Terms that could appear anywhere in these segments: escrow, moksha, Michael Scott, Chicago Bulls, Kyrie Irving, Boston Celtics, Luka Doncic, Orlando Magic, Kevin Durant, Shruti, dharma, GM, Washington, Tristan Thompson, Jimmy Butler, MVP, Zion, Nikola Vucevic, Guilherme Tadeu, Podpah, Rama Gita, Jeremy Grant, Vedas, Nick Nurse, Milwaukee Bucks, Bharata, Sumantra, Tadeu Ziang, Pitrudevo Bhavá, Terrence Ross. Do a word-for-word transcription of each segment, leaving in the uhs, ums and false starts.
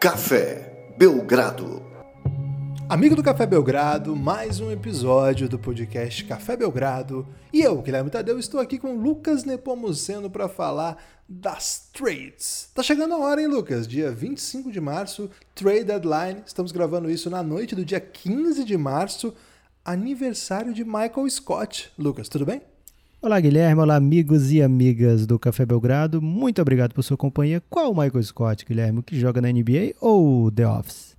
Café Belgrado. Amigo do Café Belgrado, mais um episódio do podcast Café Belgrado. E eu, Guilherme Tadeu, estou aqui com o Lucas Nepomuceno para falar das trades. Tá chegando a hora, hein, Lucas? Dia vinte e cinco de março, trade deadline. Estamos gravando isso na noite do dia quinze de março, aniversário de Michael Scott. Lucas, tudo bem? Olá, Guilherme. Olá, amigos e amigas do Café Belgrado. Muito obrigado por sua companhia. Qual o Michael Scott, Guilherme, que joga na N B A ou The Office?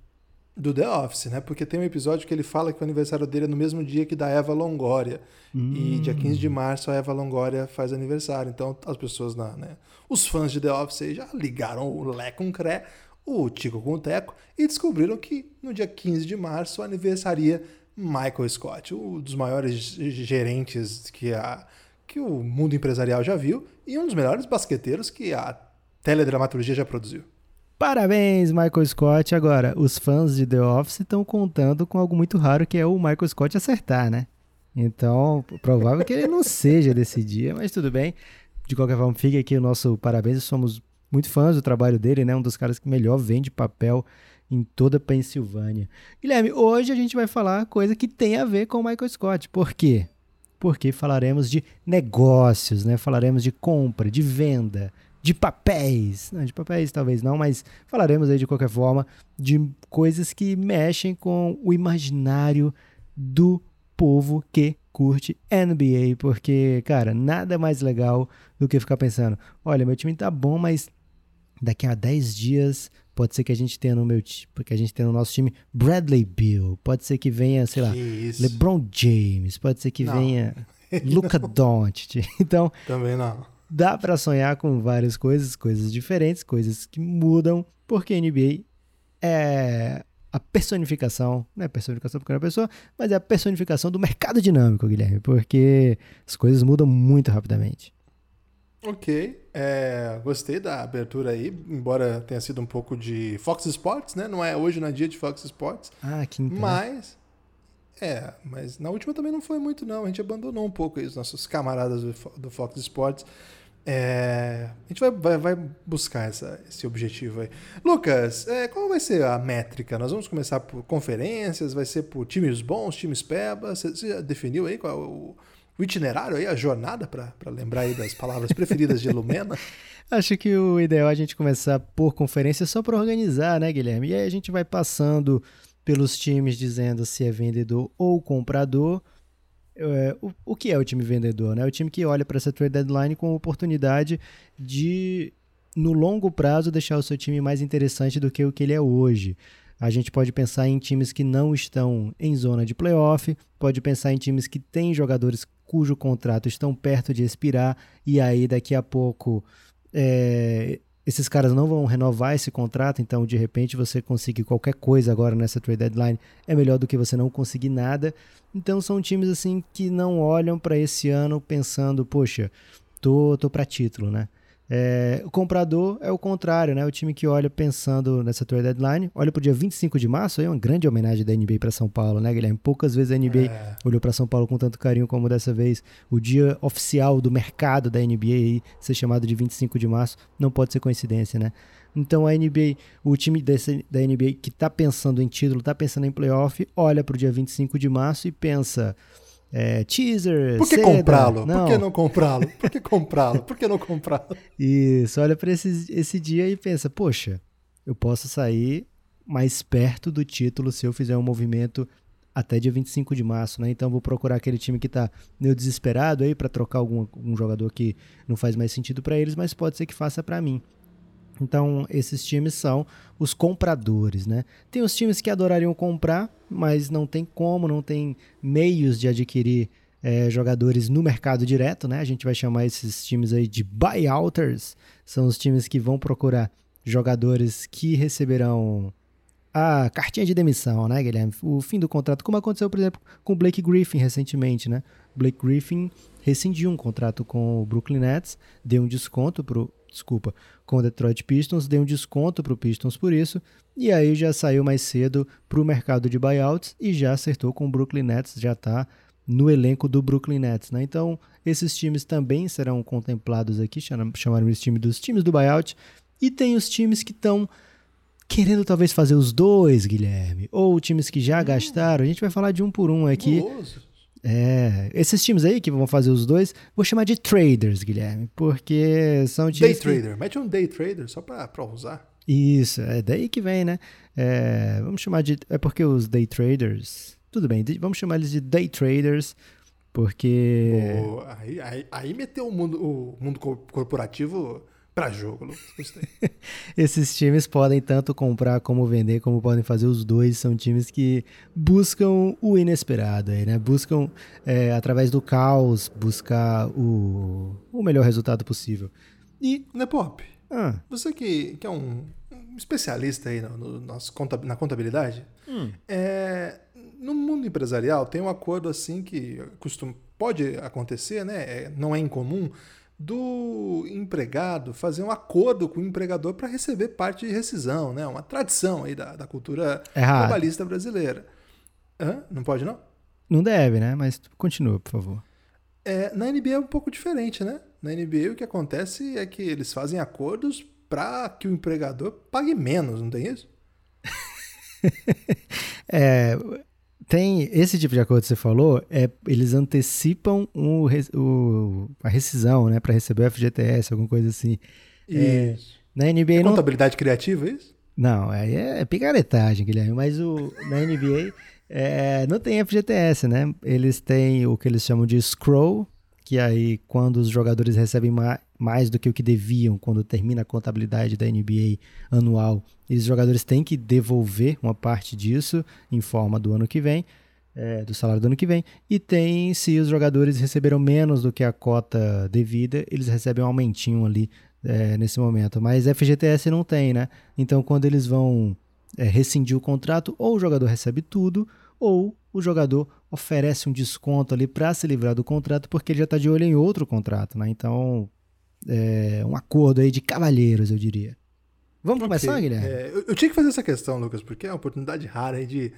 Do The Office, né? Porque tem um episódio que ele fala que o aniversário dele é no mesmo dia que da Eva Longoria. Hum. E dia quinze de março a Eva Longoria faz aniversário. Então as pessoas, na, né? Os fãs de The Office aí já ligaram o Lé com o Cré, o Tico com o Teco e descobriram que no dia quinze de março aniversaria Michael Scott, um dos maiores gerentes que a... que o mundo empresarial já viu, e um dos melhores basqueteiros que a teledramaturgia já produziu. Parabéns, Michael Scott. Agora, os fãs de The Office estão contando com algo muito raro, que é o Michael Scott acertar, né? Então, provável que ele não seja desse dia, mas tudo bem. De qualquer forma, fica aqui o nosso parabéns. Somos muito fãs do trabalho dele, né? Um dos caras que melhor vende papel em toda a Pensilvânia. Guilherme, hoje a gente vai falar coisa que tem a ver com o Michael Scott. Por quê? Porque falaremos de negócios, né? Falaremos de compra, de venda, de papéis. Não, de papéis talvez não, mas falaremos aí de qualquer forma de coisas que mexem com o imaginário do povo que curte N B A, porque, cara, nada mais legal do que ficar pensando, olha, meu time tá bom, mas daqui a dez dias pode ser que a gente tenha no meu time, porque a gente tem no nosso time Bradley Beal, pode ser que venha, sei lá, LeBron James, pode ser que não. venha Luka Doncic. Então, também não. Dá para sonhar com várias coisas, coisas diferentes, coisas que mudam, porque a N B A é a personificação, não é personificação porque é uma pessoa, mas é a personificação do mercado dinâmico, Guilherme, porque as coisas mudam muito rapidamente. Ok, é, gostei da abertura aí, embora tenha sido um pouco de Fox Sports, né? Não é hoje, não é dia de Fox Sports. Ah, que então. Mas, é, mas na última também não foi muito não, a gente abandonou um pouco aí os nossos camaradas do, do Fox Sports. É, a gente vai, vai, vai buscar essa, esse objetivo aí. Lucas, é, qual vai ser a métrica? Nós vamos começar por conferências, vai ser por times bons, times peba, você, você já definiu aí qual é o... o itinerário aí, a jornada, para lembrar aí das palavras preferidas de Lumena? Acho que o ideal é a gente começar por conferência só para organizar, né, Guilherme? E aí a gente vai passando pelos times dizendo se é vendedor ou comprador. É, o, o que é o time vendedor, né? O time que olha para essa trade deadline com oportunidade de, no longo prazo, deixar o seu time mais interessante do que o que ele é hoje. A gente pode pensar em times que não estão em zona de playoff, pode pensar em times que têm jogadores cujo contrato estão perto de expirar e aí daqui a pouco é, esses caras não vão renovar esse contrato, então de repente você conseguir qualquer coisa agora nessa trade deadline é melhor do que você não conseguir nada. Então são times assim que não olham para esse ano pensando, poxa, tô, tô para título, né? É, o comprador é o contrário, né? O time que olha pensando nessa trade deadline, olha para o dia vinte e cinco de março, é uma grande homenagem da N B A para São Paulo, né, Guilherme? Poucas vezes a N B A é. olhou para São Paulo com tanto carinho como dessa vez. O dia oficial do mercado da N B A ser chamado de vinte e cinco de março não pode ser coincidência, né? Então a N B A, o time desse, da N B A que está pensando em título, está pensando em playoff, olha para o dia vinte e cinco de março e pensa... É, teaser, Por que comprá-lo? Por que não comprá-lo? Por que comprá-lo? Por que não comprá-lo? Isso, olha para esse, esse dia e pensa, poxa, eu posso sair mais perto do título se eu fizer um movimento até dia vinte e cinco de março, né? Então vou procurar aquele time que tá meio desesperado aí para trocar algum, algum jogador que não faz mais sentido para eles, mas pode ser que faça para mim. Então, esses times são os compradores, né? Tem os times que adorariam comprar, mas não tem como, não tem meios de adquirir é, jogadores no mercado direto, né? A gente vai chamar esses times aí de buyouters. São os times que vão procurar jogadores que receberão a cartinha de demissão, né, Guilherme? O fim do contrato, como aconteceu, por exemplo, com o Blake Griffin recentemente, né? Blake Griffin rescindiu um contrato com o Brooklyn Nets, deu um desconto pro Desculpa, com o Detroit Pistons, deu um desconto para o Pistons por isso, e aí já saiu mais cedo para o mercado de buyouts e já acertou com o Brooklyn Nets, já está no elenco do Brooklyn Nets, né? Então, esses times também serão contemplados aqui, chamaram esse time dos times do buyout, e tem os times que estão querendo talvez fazer os dois, Guilherme, ou times que já hum. gastaram. A gente vai falar de um por um aqui. Nossa. É, esses times aí que vão fazer os dois, vou chamar de traders, Guilherme, porque são times... Day trader, que... mete um day trader só pra, pra usar. Isso, é daí que vem, né? É, vamos chamar de... É porque os day traders... Tudo bem, vamos chamar eles de day traders, porque... Oh, aí, aí, aí meteu o mundo, o mundo corporativo... Pra jogo, não gostei. Esses times podem tanto comprar como vender, como podem fazer os dois. São times que buscam o inesperado aí, né? Buscam, é, através do caos, buscar o, o melhor resultado possível. E, Nepop, ah. você que, que é um, um especialista aí no, no, nosso, na contabilidade, hum. é, no mundo empresarial tem um acordo assim que costuma, pode acontecer, né? É, não é incomum, do empregado fazer um acordo com o empregador para receber parte de rescisão, né? Uma tradição aí da, da cultura Errado. trabalhista brasileira. Hã? Não pode, não? Não deve, né? Mas continua, por favor. É, na N B A é um pouco diferente, né? Na N B A o que acontece é que eles fazem acordos para que o empregador pague menos, não tem isso? é... Tem esse tipo de acordo que você falou, é, eles antecipam o, o, a rescisão, né, para receber o F G T S, alguma coisa assim. É, na N B A é contabilidade não... criativa, isso? Não, aí é, é picaretagem, Guilherme, mas o, na N B A é, não tem F G T S, né? Eles têm o que eles chamam de escrow, que aí quando os jogadores recebem ma- mais do que o que deviam, quando termina a contabilidade da N B A anual, os jogadores têm que devolver uma parte disso em forma do ano que vem, é, do salário do ano que vem, e tem, se os jogadores receberam menos do que a cota devida, eles recebem um aumentinho ali é, nesse momento, mas F G T S não tem, né? Então quando eles vão é, rescindir o contrato, ou o jogador recebe tudo, ou o jogador oferece um desconto ali para se livrar do contrato, porque ele já está de olho em outro contrato, né? Então, é um acordo aí de cavalheiros, eu diria. Vamos okay. começar, Guilherme? É, eu, eu tinha que fazer essa questão, Lucas, porque é uma oportunidade rara aí de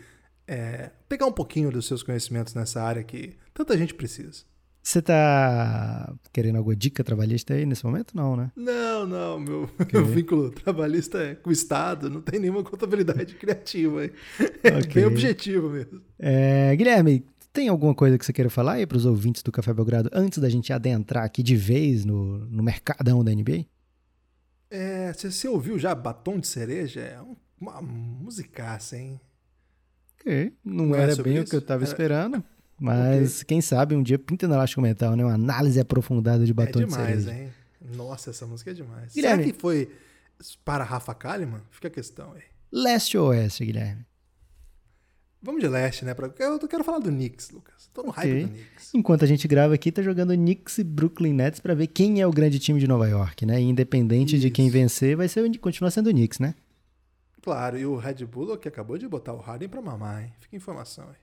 é, pegar um pouquinho dos seus conhecimentos nessa área que tanta gente precisa. Você tá querendo alguma dica trabalhista aí nesse momento? Não, né? Não, não. Meu, meu vínculo trabalhista é com o Estado. Não tem nenhuma contabilidade criativa aí. É okay. bem objetivo mesmo. É, Guilherme, tem alguma coisa que você queira falar aí para os ouvintes do Café Belgrado antes da gente adentrar aqui de vez no, no mercadão da N B A? É, você, você ouviu já Batom de Cereja? É uma musicaça, hein? Ok. Não, não era, era bem isso? O que eu tava era... esperando. Mas, okay. quem sabe, um dia pinta no elástico mental, né? Uma análise aprofundada de Batom de Cereja. É demais, de hein? Nossa, essa música é demais. Guilherme, será que foi para Rafa Kalimann? Fica a questão aí. Leste ou oeste, Guilherme? Vamos de leste, né? Eu quero falar do Knicks, Lucas. Tô no okay. hype do Knicks. Enquanto a gente grava aqui, tá jogando Knicks e Brooklyn Nets pra ver quem é o grande time de Nova York, né? E independente Isso. de quem vencer, vai ser, continua sendo o Knicks, né? Claro, e o Red Bull que acabou de botar o Harden pra mamar, hein? Fica a informação aí.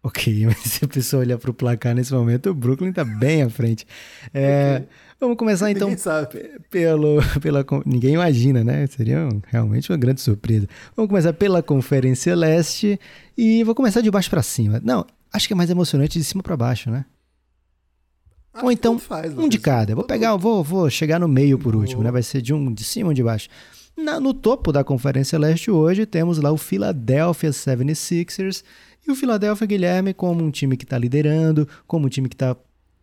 Ok, mas se a pessoa olhar pro placar nesse momento, o Brooklyn tá bem à frente. É, okay. Vamos começar então sabe. Pelo, pela... Ninguém imagina, né? Seria um, realmente uma grande surpresa. Vamos começar pela Conferência Leste e vou começar de baixo pra cima. Não, acho que é mais emocionante de cima pra baixo, né? Acho Ou então, faz, um de cada. Vou pegar, vou, vou chegar no meio por último, né? Vai ser de um de cima ou de baixo. Na, no topo da Conferência Leste hoje temos lá o Philadelphia setenta e seis ers. E o Philadelphia, Guilherme, como um time que está liderando, como um time que está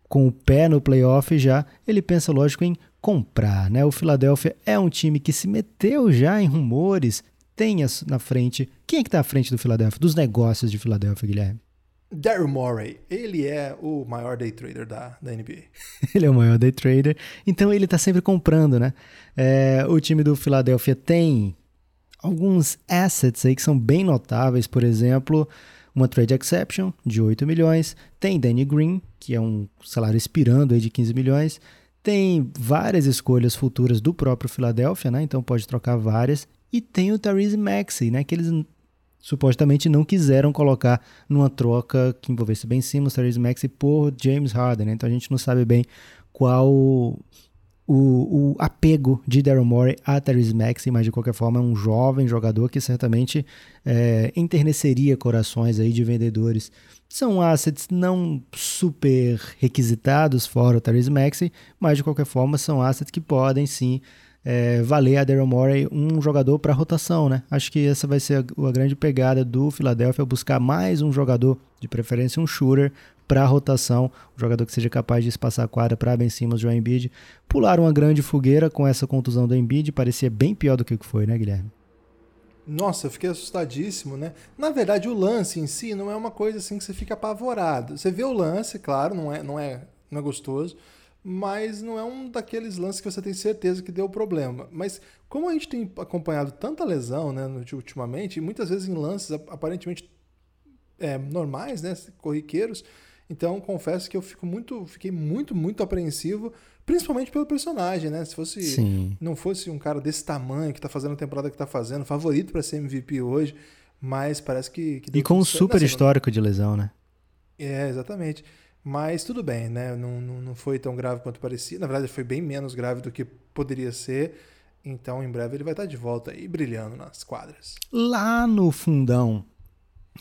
com o pé no playoff já, ele pensa, lógico, em comprar, né? O Philadelphia é um time que se meteu já em rumores, tem na frente... Quem é que está à frente do Philadelphia, dos negócios de Philadelphia, Guilherme? Daryl Morey, ele é o maior day trader da, da N B A. Ele é o maior day trader, então ele está sempre comprando, né? É, o time do Philadelphia tem alguns assets aí que são bem notáveis, por exemplo... Uma trade exception de oito milhões, tem Danny Green, que é um salário expirando aí de quinze milhões, tem várias escolhas futuras do próprio Philadelphia, né? Então pode trocar várias, e tem o Tyrese Maxey, né? Que eles supostamente não quiseram colocar numa troca que envolvesse bem cima o Tyrese Maxey por James Harden, né? Então a gente não sabe bem qual o, o apego de Daryl Morey a Tyrese Maxey, mas de qualquer forma é um jovem jogador que certamente é, enterneceria corações aí de vendedores. São assets não super requisitados fora o Tyrese Maxey, mas de qualquer forma são assets que podem sim é, valer a Daryl Morey um jogador para rotação, né? Acho que essa vai ser a, a grande pegada do Philadelphia, buscar mais um jogador, de preferência um shooter, para a rotação, um jogador que seja capaz de espaçar a quadra para Ben Simmons, João Embiid. Pularam uma grande fogueira com essa contusão do Embiid, parecia bem pior do que foi, né, Guilherme? Nossa, eu fiquei assustadíssimo, né? Na verdade, o lance em si não é uma coisa assim que você fica apavorado. Você vê o lance, claro, não é, não é, não é gostoso, mas não é um daqueles lances que você tem certeza que deu problema. Mas como a gente tem acompanhado tanta lesão, né, ultimamente, e muitas vezes em lances aparentemente é, normais, né, corriqueiros, então, confesso que eu fico muito, fiquei muito, muito apreensivo, principalmente pelo personagem, né? Se fosse, Sim. não fosse um cara desse tamanho, que tá fazendo a temporada que tá fazendo, favorito para ser M V P hoje, mas parece que... que e com um super histórico de lesão, né? É, exatamente. Mas tudo bem, né? Não, não, não foi tão grave quanto parecia. Na verdade, foi bem menos grave do que poderia ser. Então, em breve, ele vai estar de volta aí, brilhando nas quadras. Lá no fundão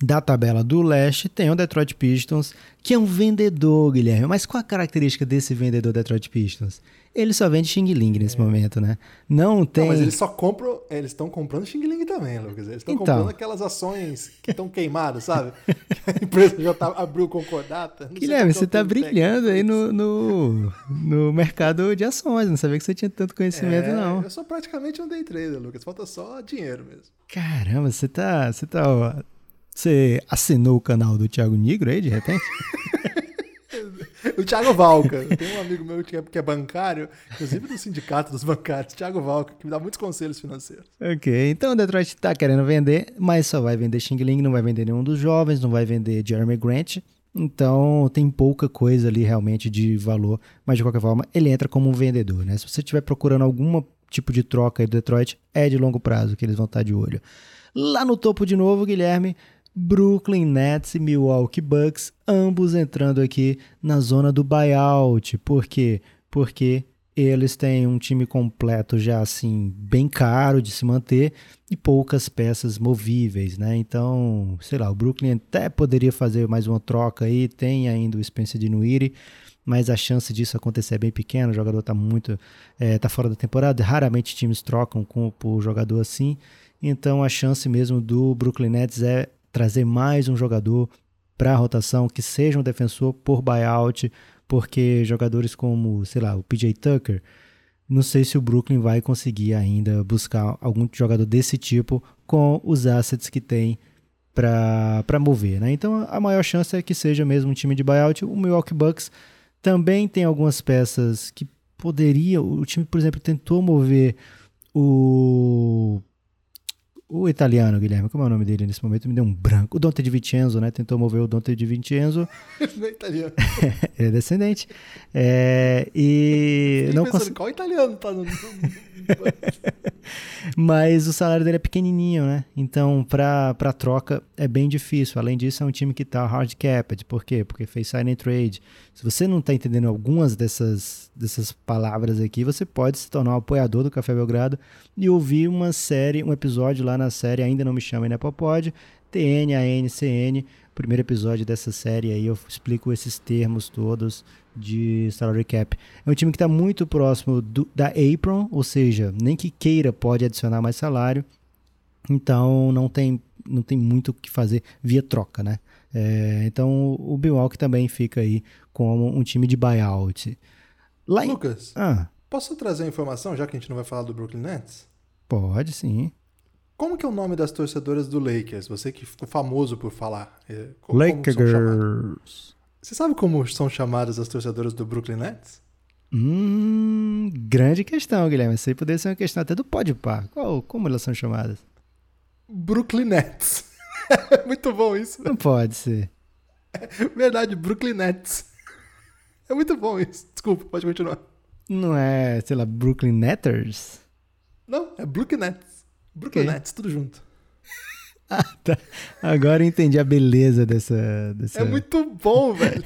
da tabela do leste tem o Detroit Pistons, que é um vendedor, Guilherme. Mas qual a característica desse vendedor Detroit Pistons? Ele só vende xing-ling nesse é. momento, né? Não tem... Não, mas eles só compram... Eles estão comprando xing-ling também, Lucas. Eles estão então... comprando aquelas ações que estão queimadas, sabe? Que a empresa já tá, abriu concordata. Não Guilherme, você tá brilhando aí no, no, no mercado de ações. Não sabia que você tinha tanto conhecimento, é, não. Eu sou praticamente um day trader, Lucas. Falta só dinheiro mesmo. Caramba, você tá... Você tá... Ó, você assinou o canal do Thiago Nigro aí, de repente? O Thiago Valca. Tem um amigo meu que é, que é bancário, inclusive do sindicato dos bancários, Thiago Valca, que me dá muitos conselhos financeiros. Ok, então o Detroit está querendo vender, mas só vai vender Xing Ling, não vai vender nenhum dos jovens, não vai vender Jeremy Grant. Então tem pouca coisa ali realmente de valor, mas de qualquer forma ele entra como um vendedor, né? Se você estiver procurando algum tipo de troca aí do Detroit, é de longo prazo que eles vão estar de olho. Lá no topo de novo, Guilherme, Brooklyn Nets e Milwaukee Bucks, ambos entrando aqui na zona do buyout. Por quê? Porque eles têm um time completo já assim, bem caro de se manter e poucas peças movíveis, né? Então, sei lá, o Brooklyn até poderia fazer mais uma troca aí, tem ainda o Spencer Dinwiddie, mas a chance disso acontecer é bem pequena, o jogador tá muito, é, tá fora da temporada, raramente times trocam com, por jogador assim, então a chance mesmo do Brooklyn Nets é trazer mais um jogador para a rotação, que seja um defensor por buyout, porque jogadores como, sei lá, o P J Tucker, não sei se o Brooklyn vai conseguir ainda buscar algum jogador desse tipo com os assets que tem para mover, né? Então a maior chance é que seja mesmo um time de buyout. O Milwaukee Bucks também tem algumas peças que poderia, o time, por exemplo, tentou mover o... O italiano, Guilherme, como é o nome dele nesse momento? Me deu um branco. O Donte DiVincenzo, né? Tentou mover o Donte DiVincenzo. Ele não é italiano. Ele é descendente. É... E não cons... Qual italiano tá no... Mas o salário dele é pequenininho, né? Então, pra, pra troca é bem difícil. Além disso, é um time que tá hard capped. Por quê? Porque fez sign and trade. Se você não tá entendendo algumas dessas, dessas palavras aqui, você pode se tornar um apoiador do Café Belgrado e ouvir uma série, um episódio lá na série Ainda Não Me Chama na Apple Pod, T N A N C N, primeiro episódio dessa série aí, eu explico esses termos todos de salary cap. É um time que está muito próximo do, da apron, ou seja, nem que queira pode adicionar mais salário, então não tem, não tem muito o que fazer via troca, né? É, então o Milwaukee também fica aí como um time de buyout. Lá em... Lucas, ah. posso trazer a informação, já que a gente não vai falar do Brooklyn Nets? Pode, sim. Como que é o nome das torcedoras do Lakers? Você que ficou famoso por falar. Como Lakers. Você sabe como são chamadas as torcedoras do Brooklyn Nets? Hum, grande questão, Guilherme. Isso aí poderia ser uma questão até do Podpah. Qual, como elas são chamadas? Brooklyn Nets. Muito bom isso. Não pode ser. É verdade, Brooklyn Nets. É muito bom isso. Desculpa, pode continuar. Não é, sei lá, Brooklyn Netters? Não, é Brooklyn Nets. Brooklyn okay. Nets, tudo junto. Ah, tá. Agora eu entendi a beleza dessa... dessa... É muito bom, velho.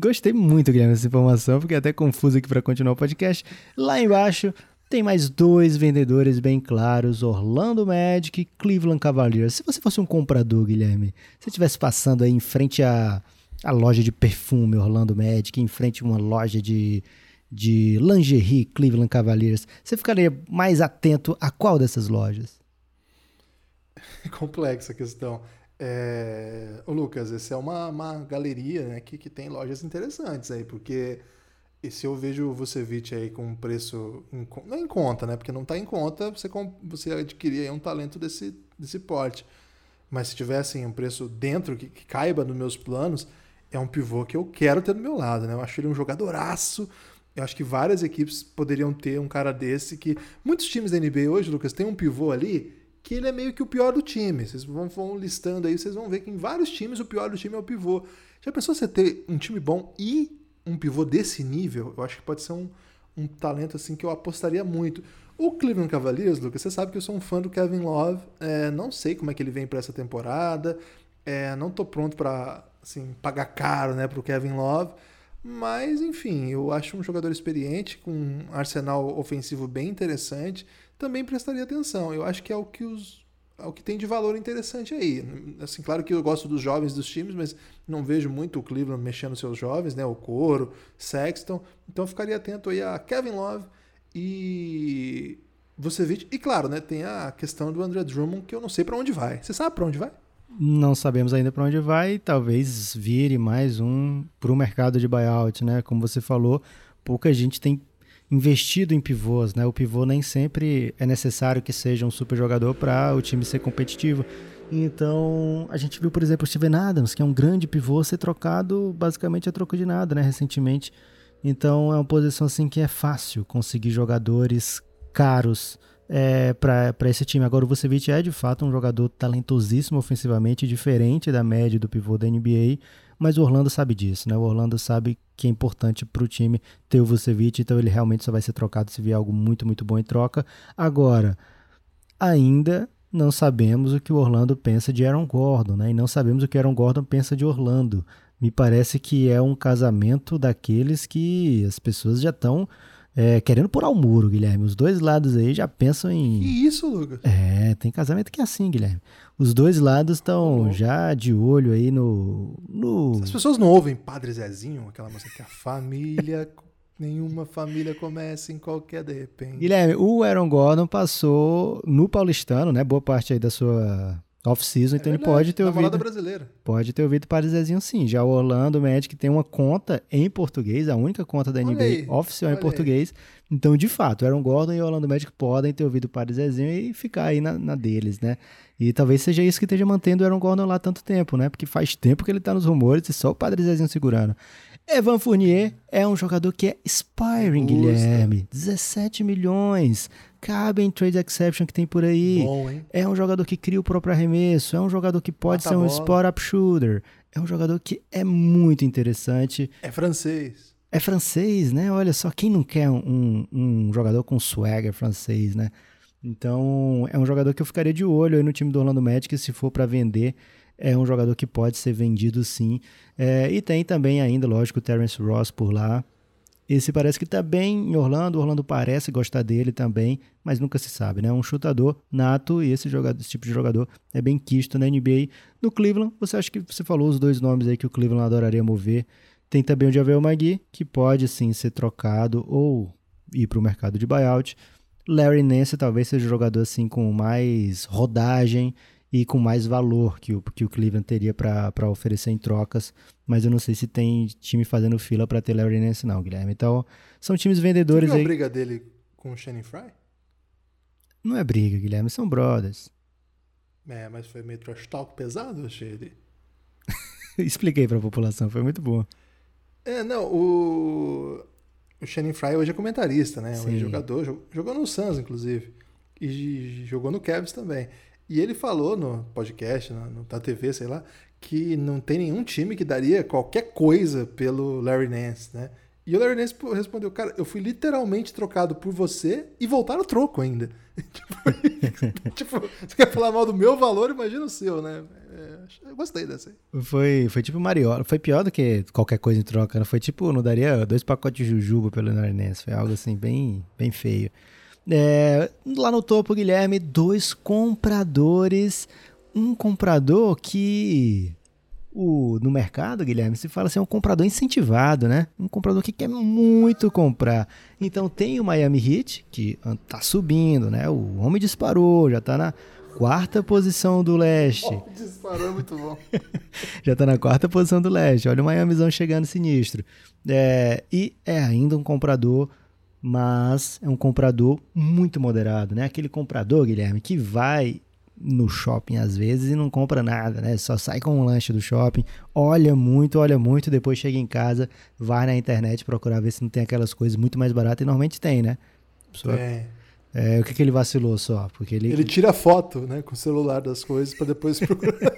Gostei muito, Guilherme, dessa informação, fiquei até confuso aqui para continuar o podcast. Lá embaixo tem mais dois vendedores bem claros, Orlando Magic e Cleveland Cavaliers. Se você fosse um comprador, Guilherme, se você estivesse passando aí em frente à, à loja de perfume Orlando Magic, em frente a uma loja de... de lingerie Cleveland Cavaliers, você ficaria mais atento a qual dessas lojas? É complexa a questão. É... Ô, Lucas, essa é uma, uma galeria, né, que, que tem lojas interessantes aí, porque se eu vejo o Vucevic aí com um preço... Em, não é em conta, né? Porque não está em conta, você, você adquirir aí um talento desse, desse porte. Mas se tivessem um preço dentro, que, que caiba nos meus planos, é um pivô que eu quero ter do meu lado, né? Eu acho ele um jogadoraço. Eu acho que várias equipes poderiam ter um cara desse que... Muitos times da N B A hoje, Lucas, tem um pivô ali... que ele é meio que o pior do time. Vocês vão, vão listando aí, vocês vão ver que em vários times o pior do time é o pivô. Já pensou você ter um time bom e um pivô desse nível? Eu acho que pode ser um, um talento assim que eu apostaria muito. O Cleveland Cavaliers, Lucas, você sabe que eu sou um fã do Kevin Love, é, não sei como é que ele vem para essa temporada, é, não tô pronto para assim, pagar caro, né, pro Kevin Love, mas enfim, eu acho um jogador experiente, com um arsenal ofensivo bem interessante, também prestaria atenção. Eu acho que é o que, os, é o que tem de valor interessante aí. Assim, claro que eu gosto dos jovens dos times, mas não vejo muito o Cleveland mexendo seus jovens, né? O Coro, Sexton. Então eu ficaria atento aí a Kevin Love e Vucevic. E claro, né, tem a questão do Andre Drummond, que eu não sei para onde vai. Você sabe para onde vai? Não sabemos ainda para onde vai. Talvez vire mais um para o mercado de buyout, né? Como você falou, pouca gente tem investido em pivôs, né? O pivô nem sempre é necessário que seja um super jogador para o time ser competitivo. Então, a gente viu, por exemplo, o Steven Adams, que é um grande pivô, ser trocado basicamente a troco de nada, né? Recentemente. Então, é uma posição assim que é fácil conseguir jogadores caros é, para esse time. Agora, o Vucevic é, de fato, um jogador talentosíssimo ofensivamente, diferente da média do pivô da N B A, mas o Orlando sabe disso, né? O Orlando sabe que é importante para o time ter o Vucevic, então ele realmente só vai ser trocado se vier algo muito, muito bom em troca. Agora, ainda não sabemos o que o Orlando pensa de Aaron Gordon, né? E não sabemos o que Aaron Gordon pensa de Orlando. Me parece que é um casamento daqueles que as pessoas já estão é, querendo pôr ao muro, Guilherme. Os dois lados aí já pensam em... Que isso, Lucas? É, tem casamento que é assim, Guilherme. Os dois lados estão já de olho aí no, no... As pessoas não ouvem Padre Zezinho, aquela música que a família... Nenhuma família começa em qualquer de repente. Guilherme, o Aaron Gordon passou no Paulistano, né? Boa parte aí da sua off-season, é então verdade, ele pode ter ouvido... brasileira. Pode ter ouvido Padre Zezinho, sim. Já o Orlando Magic tem uma conta em português, a única conta da N B A aí, oficial em português. Aí. Então, de fato, Aaron Gordon e o Orlando Magic podem ter ouvido Padre Zezinho e ficar aí na, na deles, né? E talvez seja isso que esteja mantendo o Aaron Gordon lá tanto tempo, né? Porque faz tempo que ele tá nos rumores e só o Padre Zezinho segurando. Evan Fournier é um jogador que é expiring, Usta. Guilherme. dezessete milhões. Cabe em trade exception que tem por aí. Bom, hein? É um jogador que cria o próprio arremesso. É um jogador que pode Mata ser um spot-up shooter. É um jogador que é muito interessante. É francês. É francês, né? Olha só, quem não quer um, um, um jogador com swagger francês, né? Então, é um jogador que eu ficaria de olho aí no time do Orlando Magic, se for para vender, é um jogador que pode ser vendido sim. É, e tem também ainda, lógico, o Terrence Ross por lá. Esse parece que está bem em Orlando, o Orlando parece gostar dele também, mas nunca se sabe, né? É um chutador nato e esse, jogador, esse tipo de jogador é bem quisto na N B A. No Cleveland, você acha que você falou os dois nomes aí que o Cleveland adoraria mover. Tem também o Javel Magui, que pode sim ser trocado ou ir para o mercado de buyout. Larry Nance talvez seja um jogador assim, com mais rodagem e com mais valor que o, que o Cleveland teria para oferecer em trocas, mas eu não sei se tem time fazendo fila para ter Larry Nance não, Guilherme. Então, são times vendedores aí. Não é briga dele com o Channing Frye? Não é briga, Guilherme, são brothers. É, mas foi meio trash talk pesado, eu achei ele. Expliquei para a população, foi muito bom. É, não, o... O Channing Frye hoje é comentarista, né? Sim. Hoje é jogador, jogou, jogou no Suns, inclusive. E jogou no Cavs também. E ele falou no podcast, na, na T V, sei lá, que não tem nenhum time que daria qualquer coisa pelo Larry Nance, né? E o Larry Nance respondeu, cara, eu fui literalmente trocado por você e voltaram o troco ainda. tipo, tipo, você quer falar mal do meu valor, imagina o seu, né? É, eu gostei dessa aí. Foi, foi tipo Mariola, foi pior do que qualquer coisa em troca, não foi tipo, não daria dois pacotes de jujuba pelo Larry Nance, foi algo assim bem, bem feio. É, lá no topo, Guilherme, dois compradores, um comprador que... o, no mercado, Guilherme, se fala assim, é um comprador incentivado, né? Um comprador que quer muito comprar. Então tem o Miami Heat, que tá subindo, né? O homem disparou, já tá na quarta posição do leste. Oh, disparou, muito bom. Já tá na quarta posição do leste. Olha o Miamizão chegando sinistro. É, e é ainda um comprador, mas é um comprador muito moderado, né? Aquele comprador, Guilherme, que vai no shopping às vezes e não compra nada, né? Só sai com um lanche do shopping, olha muito, olha muito, depois chega em casa, vai na internet procurar ver se não tem aquelas coisas muito mais baratas, e normalmente tem, né? Só... É. É, o que, que ele vacilou só? Porque ele... ele tira foto, né, com o celular das coisas para depois procurar.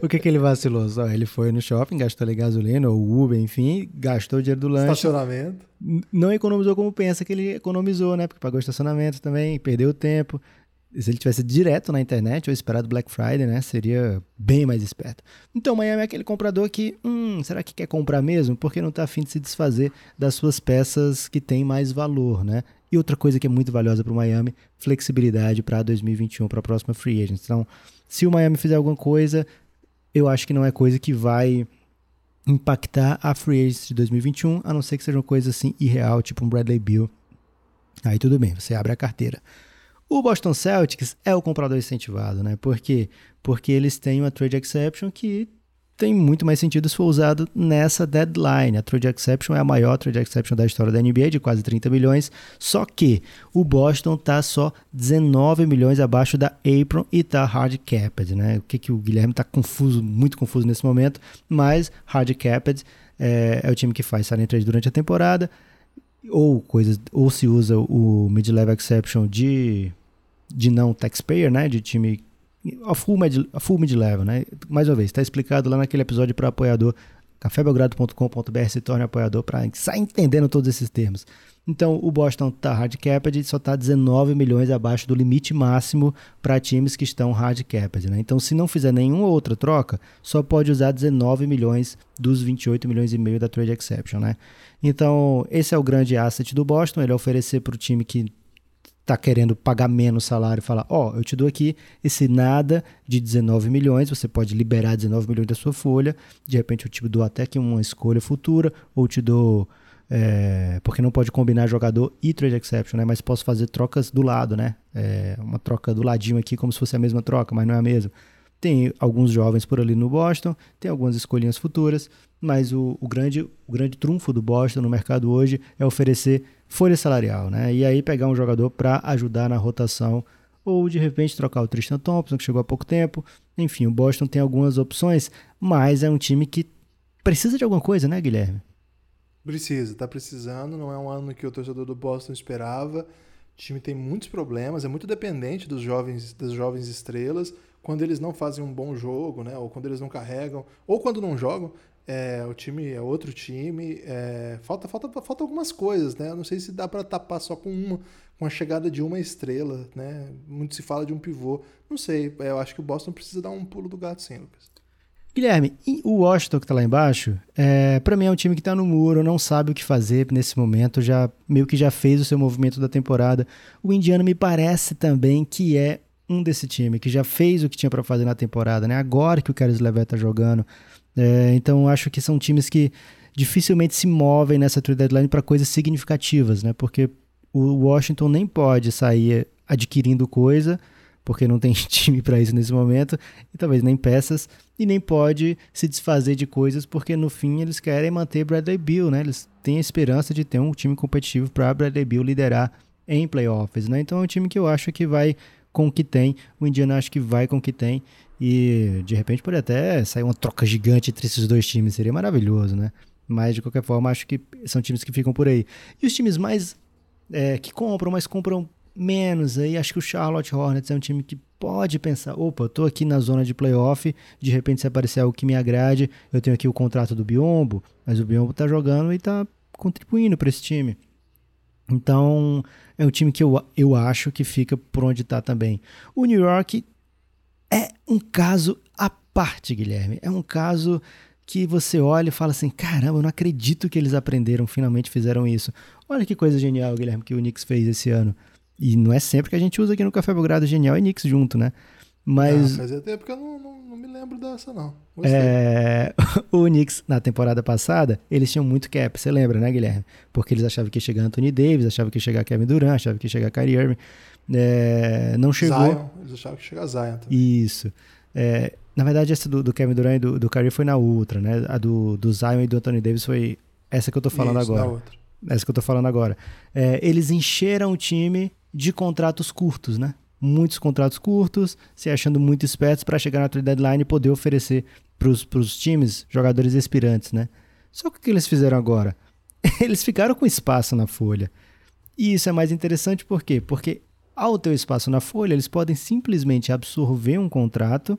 O que, que ele vacilou só? Ele foi no shopping, gastou ali gasolina ou Uber, enfim, gastou o dinheiro do lanche. Estacionamento. Não economizou como pensa que ele economizou, né? Porque pagou estacionamento também, perdeu tempo. Se ele tivesse direto na internet ou esperado Black Friday, né, seria bem mais esperto. Então, Miami é aquele comprador que, hum, será que quer comprar mesmo? Porque não está afim de se desfazer das suas peças que têm mais valor, né? E outra coisa que é muito valiosa para o Miami, flexibilidade para dois mil e vinte e um, para a próxima free agent. Então, se o Miami fizer alguma coisa, eu acho que não é coisa que vai impactar a free agent de dois mil e vinte e um, a não ser que seja uma coisa assim irreal, tipo um Bradley Beal. Aí tudo bem, você abre a carteira. O Boston Celtics é o comprador incentivado, né? Por quê? Porque eles têm uma trade exception que tem muito mais sentido se for usado nessa deadline. A trade exception é a maior trade exception da história da N B A, de quase trinta milhões, só que o Boston está só dezenove milhões abaixo da apron e está hard capped, né? O que, que o Guilherme está confuso, muito confuso nesse momento, mas hard capped é, é o time que faz sign and trade durante a temporada, ou, coisas, ou se usa o mid-level exception de, de não taxpayer, né? De time... A full, med, a full mid-level, né? Mais uma vez, está explicado lá naquele episódio para apoiador, café belgrado ponto com ponto b r, se torne apoiador para sair entendendo todos esses termos. Então, o Boston está hard capped, só está dezenove milhões abaixo do limite máximo para times que estão hard capped, né? Então, se não fizer nenhuma outra troca, só pode usar dezenove milhões dos vinte e oito milhões e meio da trade exception, né? Então, esse é o grande asset do Boston, ele oferecer para o time que tá querendo pagar menos salário e falar, ó, oh, eu te dou aqui esse nada de dezenove milhões, você pode liberar dezenove milhões da sua folha, de repente eu te dou até que uma escolha futura, ou te dou, é, porque não pode combinar jogador e trade exception, né, mas posso fazer trocas do lado, né, é, uma troca do ladinho aqui como se fosse a mesma troca, mas não é a mesma. Tem alguns jovens por ali no Boston, tem algumas escolhinhas futuras, mas o, o, grande, o grande trunfo do Boston no mercado hoje é oferecer folha salarial, né? E aí pegar um jogador para ajudar na rotação, ou de repente trocar o Tristan Thompson, que chegou há pouco tempo. Enfim, o Boston tem algumas opções, mas é um time que precisa de alguma coisa, né, Guilherme? Precisa, tá precisando, não é um ano que o torcedor do Boston esperava. O time tem muitos problemas, é muito dependente dos jovens, das jovens estrelas. Quando eles não fazem um bom jogo, né? Ou quando eles não carregam, ou quando não jogam, é, o time é outro time, é, falta, falta, falta algumas coisas, né? Eu não sei se dá para tapar só com uma, com a chegada de uma estrela, né? Muito se fala de um pivô, não sei, eu acho que o Boston precisa dar um pulo do gato sim, Lucas. Guilherme, e o Washington que tá lá embaixo, é, para mim é um time que tá no muro, não sabe o que fazer nesse momento, já, meio que já fez o seu movimento da temporada. O Indiana me parece também que é um desse time, que já fez o que tinha para fazer na temporada, né? Agora que o Caris LeVert tá jogando. É, então, acho que são times que dificilmente se movem nessa trade deadline para coisas significativas, né? Porque o Washington nem pode sair adquirindo coisa, porque não tem time para isso nesse momento, e talvez nem peças, e nem pode se desfazer de coisas, porque no fim eles querem manter Bradley Beal, né? Eles têm a esperança de ter um time competitivo para Bradley Beal liderar em playoffs, né? Então, é um time que eu acho que vai com o que tem, o Indiana acho que vai com o que tem, e de repente pode até sair uma troca gigante entre esses dois times, seria maravilhoso, né? Mas de qualquer forma acho que são times que ficam por aí. E os times mais é, que compram, mas compram menos, aí acho que o Charlotte Hornets é um time que pode pensar, opa, eu tô aqui na zona de playoff, de repente se aparecer algo que me agrade, eu tenho aqui o contrato do Biombo, mas o Biombo tá jogando e tá contribuindo para esse time. Então, é um time que eu, eu acho que fica por onde está também. O New York é um caso à parte, Guilherme. É um caso que você olha e fala assim, caramba, eu não acredito que eles aprenderam, finalmente fizeram isso. Olha que coisa genial, Guilherme, que o Knicks fez esse ano. E não é sempre que a gente usa aqui no Café Belgrado Genial e Knicks junto, né? Mas... Fazia tempo que eu não, não, não me lembro dessa, não. É... O Knicks, na temporada passada, eles tinham muito cap, você lembra, né, Guilherme? Porque eles achavam que ia chegar Anthony Davis, achavam que ia chegar Kevin Durant, achavam que ia chegar Kyrie Irving. É... Não chegou. Zion, eles achavam que ia chegar Zion também. Isso. É... Na verdade, essa do, do Kevin Durant e do, do Kyrie foi na outra, né? A do, do Zion e do Anthony Davis foi essa que eu tô falando Isso, agora. Na outra. Essa que eu tô falando agora. É... Eles encheram o time de contratos curtos, né? Muitos contratos curtos, se achando muito espertos para chegar na trade deadline e poder oferecer para os times jogadores expirantes, né? Só que o que eles fizeram agora? Eles ficaram com espaço na folha. E isso é mais interessante por quê? Porque ao ter espaço na folha, eles podem simplesmente absorver um contrato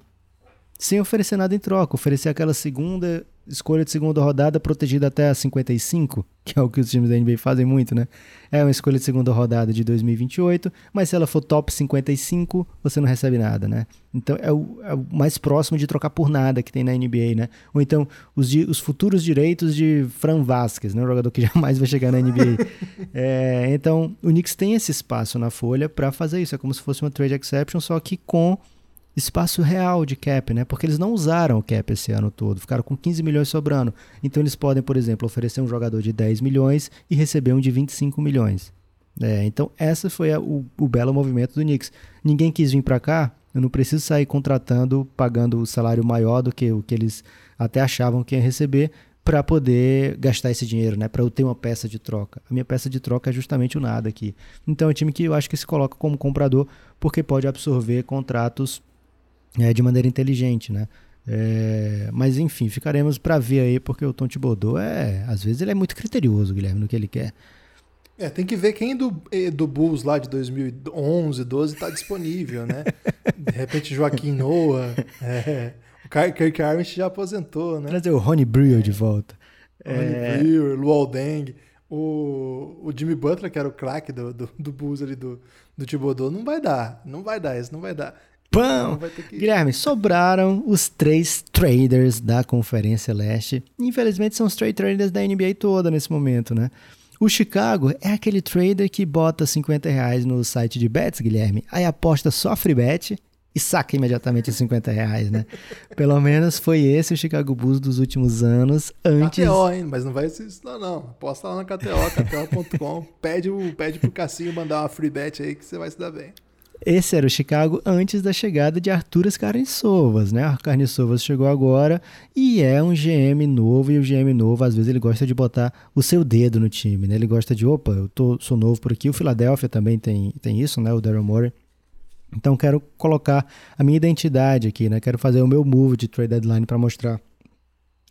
sem oferecer nada em troca, oferecer aquela segunda escolha de segunda rodada protegida até a cinquenta e cinco, que é o que os times da N B A fazem muito, né? É uma escolha de segunda rodada de dois mil e vinte e oito, mas se ela for top cinquenta e cinco, você não recebe nada, né? Então é o, é o mais próximo de trocar por nada que tem na N B A, né? Ou então os, os futuros direitos de Fran Vázquez, né? Um jogador que jamais vai chegar na N B A. É, então o Knicks tem esse espaço na folha para fazer isso, é como se fosse uma trade exception, só que com espaço real de cap, né? Porque eles não usaram o cap esse ano todo, ficaram com quinze milhões sobrando. Então eles podem, por exemplo, oferecer um jogador de dez milhões e receber um de vinte e cinco milhões. É, então essa foi a, o, o belo movimento do Knicks. Ninguém quis vir para cá, eu não preciso sair contratando, pagando o salário maior do que o que eles até achavam que ia receber para poder gastar esse dinheiro, né? Para eu ter uma peça de troca. A minha peça de troca é justamente o nada aqui. Então é um time que eu acho que se coloca como comprador porque pode absorver contratos É, de maneira inteligente, né? É, mas enfim, ficaremos para ver aí, porque o Tom Thibodeau é, às vezes ele é muito criterioso, Guilherme, no que ele quer. É, tem que ver quem do, do Bulls lá de dois mil e onze, doze tá disponível, né? De repente Joaquim Noah, é, o Kirk Armstrong já aposentou, né? Trazer o Ronnie Brewer é. de volta. Ronnie é... Brewer, Luol Deng, o, o Jimmy Butler, que era o craque do, do, do Bulls ali do, do Thibodeau, não vai dar, não vai dar, isso não vai dar. Pão! Que... Guilherme, sobraram os três traders da Conferência Leste. Infelizmente são os três traders da N B A toda nesse momento, né? O Chicago é aquele trader que bota cinquenta reais no site de bets, Guilherme, aí aposta só free bet e saca imediatamente os cinquenta reais, né? Pelo menos foi esse o Chicago Bulls dos últimos anos, antes... K T O, hein? Mas não vai ser isso não, não. Aposta lá na K T O, K T O ponto com, pede, o, pede pro Cassinho mandar uma free bet aí que você vai se dar bem. Esse era o Chicago antes da chegada de Arturas Carniçovas, né? O Carniçovas chegou agora e é um G M novo, e o G M novo, às vezes, ele gosta de botar o seu dedo no time, né? Ele gosta de, opa, eu tô, sou novo por aqui, o Philadelphia também tem, tem isso, né? O Daryl Morey. Então, quero colocar a minha identidade aqui, né? Quero fazer o meu move de trade deadline para mostrar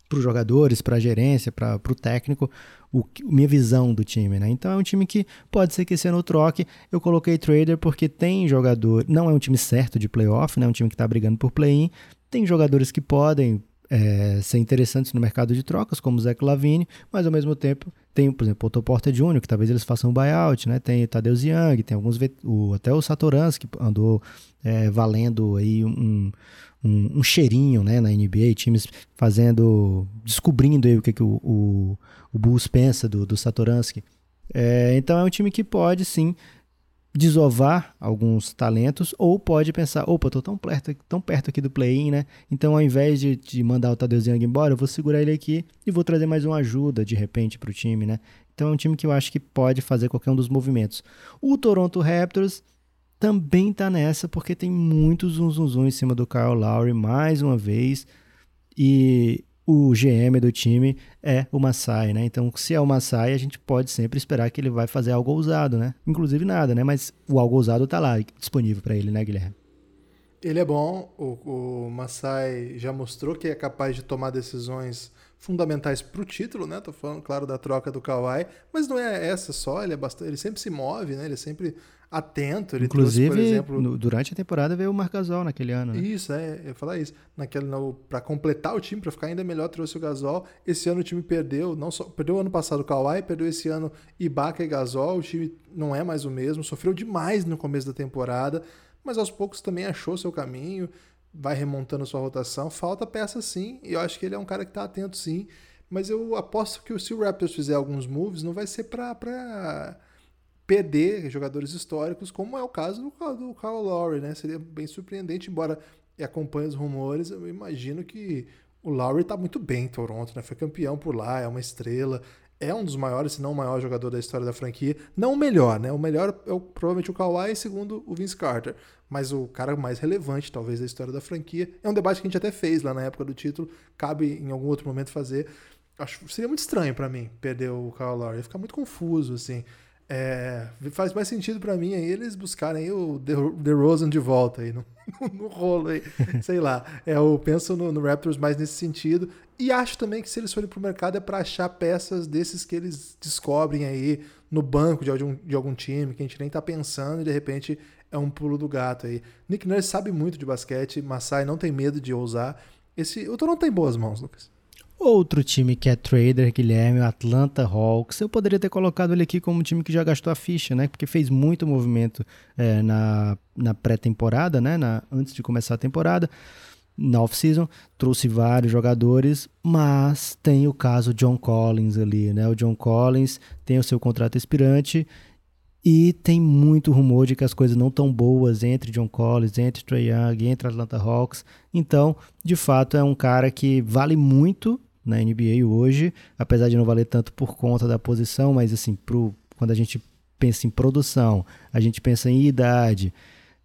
para os jogadores, para a gerência, para o técnico, o, minha visão do time, né? Então é um time que pode ser que esse ano eu troque. Eu coloquei trader porque tem jogador, não é um time certo de playoff, né? É um time que está brigando por play-in, tem jogadores que podem é, ser interessantes no mercado de trocas, como o Zach LaVine, mas ao mesmo tempo tem, por exemplo, o Otto Porter Júnior, que talvez eles façam um buyout, né? Tem o Tadeu Ziang, tem alguns, o, até o Satoransky, que andou é, valendo aí um... Um, um cheirinho, né, na N B A, times fazendo, descobrindo aí o que, que o, o, o Bulls pensa do, do Satoransky. É, então é um time que pode sim desovar alguns talentos ou pode pensar, opa, eu tô tão perto, tão perto aqui do play-in, né, então ao invés de, de mandar o Tadeu Ziang embora, eu vou segurar ele aqui e vou trazer mais uma ajuda de repente pro time, né. Então é um time que eu acho que pode fazer qualquer um dos movimentos. O Toronto Raptors também tá nessa, porque tem muito zum, zum, zum em cima do Kyle Lowry, mais uma vez, e o G M do time é o Masai, né? Então, se é o Masai, a gente pode sempre esperar que ele vai fazer algo ousado, né? Inclusive nada, né? Mas o algo ousado tá lá, disponível para ele, né, Guilherme? Ele é bom, o, o Masai já mostrou que é capaz de tomar decisões fundamentais pro título, né? Tô falando, claro, da troca do Kawhi, mas não é essa só, ele é bastante, ele sempre se move, né? Ele é sempre atento, ele inclusive trouxe, por exemplo, no, durante a temporada veio o Marc Gasol naquele ano, né? Isso, é, eu ia falar isso, para completar o time, para ficar ainda melhor, trouxe o Gasol. Esse ano o time perdeu, não só perdeu o ano passado o Kawhi, perdeu esse ano Ibaka e Gasol, o time não é mais o mesmo, sofreu demais no começo da temporada, mas aos poucos também achou seu caminho, vai remontando sua rotação, falta peça sim, e eu acho que ele é um cara que tá atento sim, mas eu aposto que se o Raptors fizer alguns moves, não vai ser para perder jogadores históricos, como é o caso do, do Kyle Lowry, né? Seria bem surpreendente, embora acompanhe os rumores, eu imagino que o Lowry está muito bem em Toronto, né? Foi campeão por lá, é uma estrela, é um dos maiores, se não o maior jogador da história da franquia, não o melhor, né? O melhor é o, provavelmente o Kawhi, segundo o Vince Carter, mas o cara mais relevante, talvez, da história da franquia. É um debate que a gente até fez lá na época do título, cabe em algum outro momento fazer. Acho, seria muito estranho para mim perder o Kyle Lowry, ia ficar muito confuso, assim. É, faz mais sentido para mim aí eles buscarem aí o DeRozan de volta aí no, no, no rolo aí, sei lá, é, eu penso no, no Raptors mais nesse sentido, e acho também que se eles forem pro mercado é para achar peças desses que eles descobrem aí no banco de algum, de algum time que a gente nem tá pensando e de repente é um pulo do gato aí. Nick Nurse sabe muito de basquete, Masai não tem medo de ousar, esse, o Toronto tem boas mãos, Lucas. Outro time que é trader, Guilherme, o Atlanta Hawks. Eu poderia ter colocado ele aqui como um time que já gastou a ficha, né? Porque fez muito movimento é, na, na pré-temporada, né? Na, antes de começar a temporada, na off-season, trouxe vários jogadores, mas tem o caso John Collins ali, né? O John Collins tem o seu contrato expirante e tem muito rumor de que as coisas não estão boas entre John Collins, entre Trae Young, entre Atlanta Hawks. Então, de fato, é um cara que vale muito na N B A hoje, apesar de não valer tanto por conta da posição, mas assim, pro, quando a gente pensa em produção, a gente pensa em idade,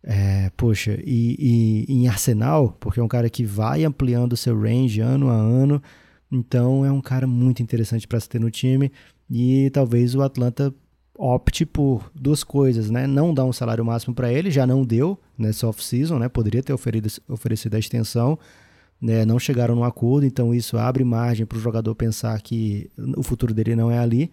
é, poxa, e, e em arsenal, porque é um cara que vai ampliando o seu range ano a ano, então é um cara muito interessante para se ter no time, e talvez o Atlanta opte por duas coisas, né? Não dar um salário máximo para ele, já não deu nessa off-season, né? Poderia ter oferido, oferecido a extensão, né, não chegaram num acordo, então isso abre margem para o jogador pensar que o futuro dele não é ali,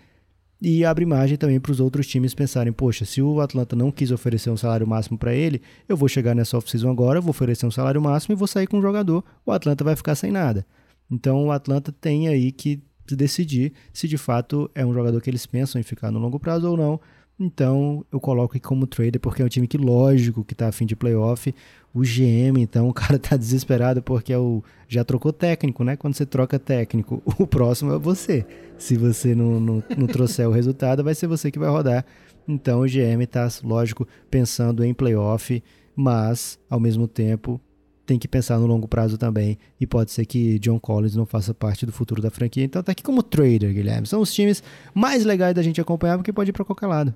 e abre margem também para os outros times pensarem, poxa, se o Atlanta não quis oferecer um salário máximo para ele, eu vou chegar nessa off-season agora, vou oferecer um salário máximo e vou sair com o jogador, o Atlanta vai ficar sem nada. Então o Atlanta tem aí que decidir se de fato é um jogador que eles pensam em ficar no longo prazo ou não. Então eu coloco aqui como trader, porque é um time que, lógico, que tá a fim de playoff. O G M, então, o cara tá desesperado porque é o... já trocou técnico, né? Quando você troca técnico, o próximo é você. Se você não, não, não trouxer o resultado, vai ser você que vai rodar. Então o G M tá, lógico, pensando em playoff, mas, ao mesmo tempo, tem que pensar no longo prazo também. E pode ser que John Collins não faça parte do futuro da franquia. Então tá aqui como trader, Guilherme. São os times mais legais da gente acompanhar, porque pode ir pra qualquer lado.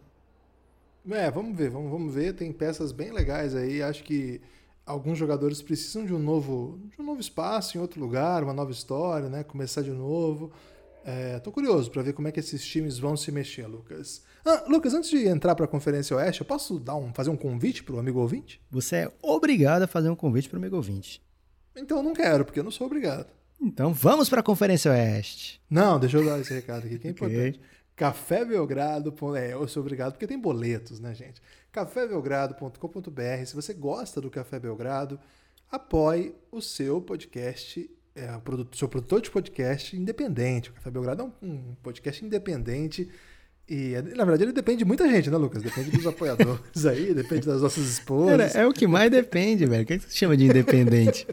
É, vamos ver, vamos, vamos ver, tem peças bem legais aí, acho que alguns jogadores precisam de um novo, de um novo espaço em outro lugar, uma nova história, né, começar de novo, é, tô curioso para ver como é que esses times vão se mexer, Lucas. Ah, Lucas, antes de entrar para a Conferência Oeste, eu posso dar um, fazer um convite pro amigo ouvinte? Você é obrigado a fazer um convite pro amigo ouvinte. Então eu não quero, porque eu não sou obrigado. Então vamos para a Conferência Oeste. Não, deixa eu dar esse recado aqui, que é importante. Okay. Café Belgrado, é, eu sou obrigado porque tem boletos, né, gente? café belgrado ponto com ponto b r. Se você gosta do Café Belgrado, apoie o seu podcast, é, o produto, seu produtor de podcast independente. O Café Belgrado é um, um podcast independente e, na verdade, ele depende de muita gente, né, Lucas? Depende dos apoiadores aí, depende das nossas esposas. É, é o que mais depende, velho. O que você chama de independente?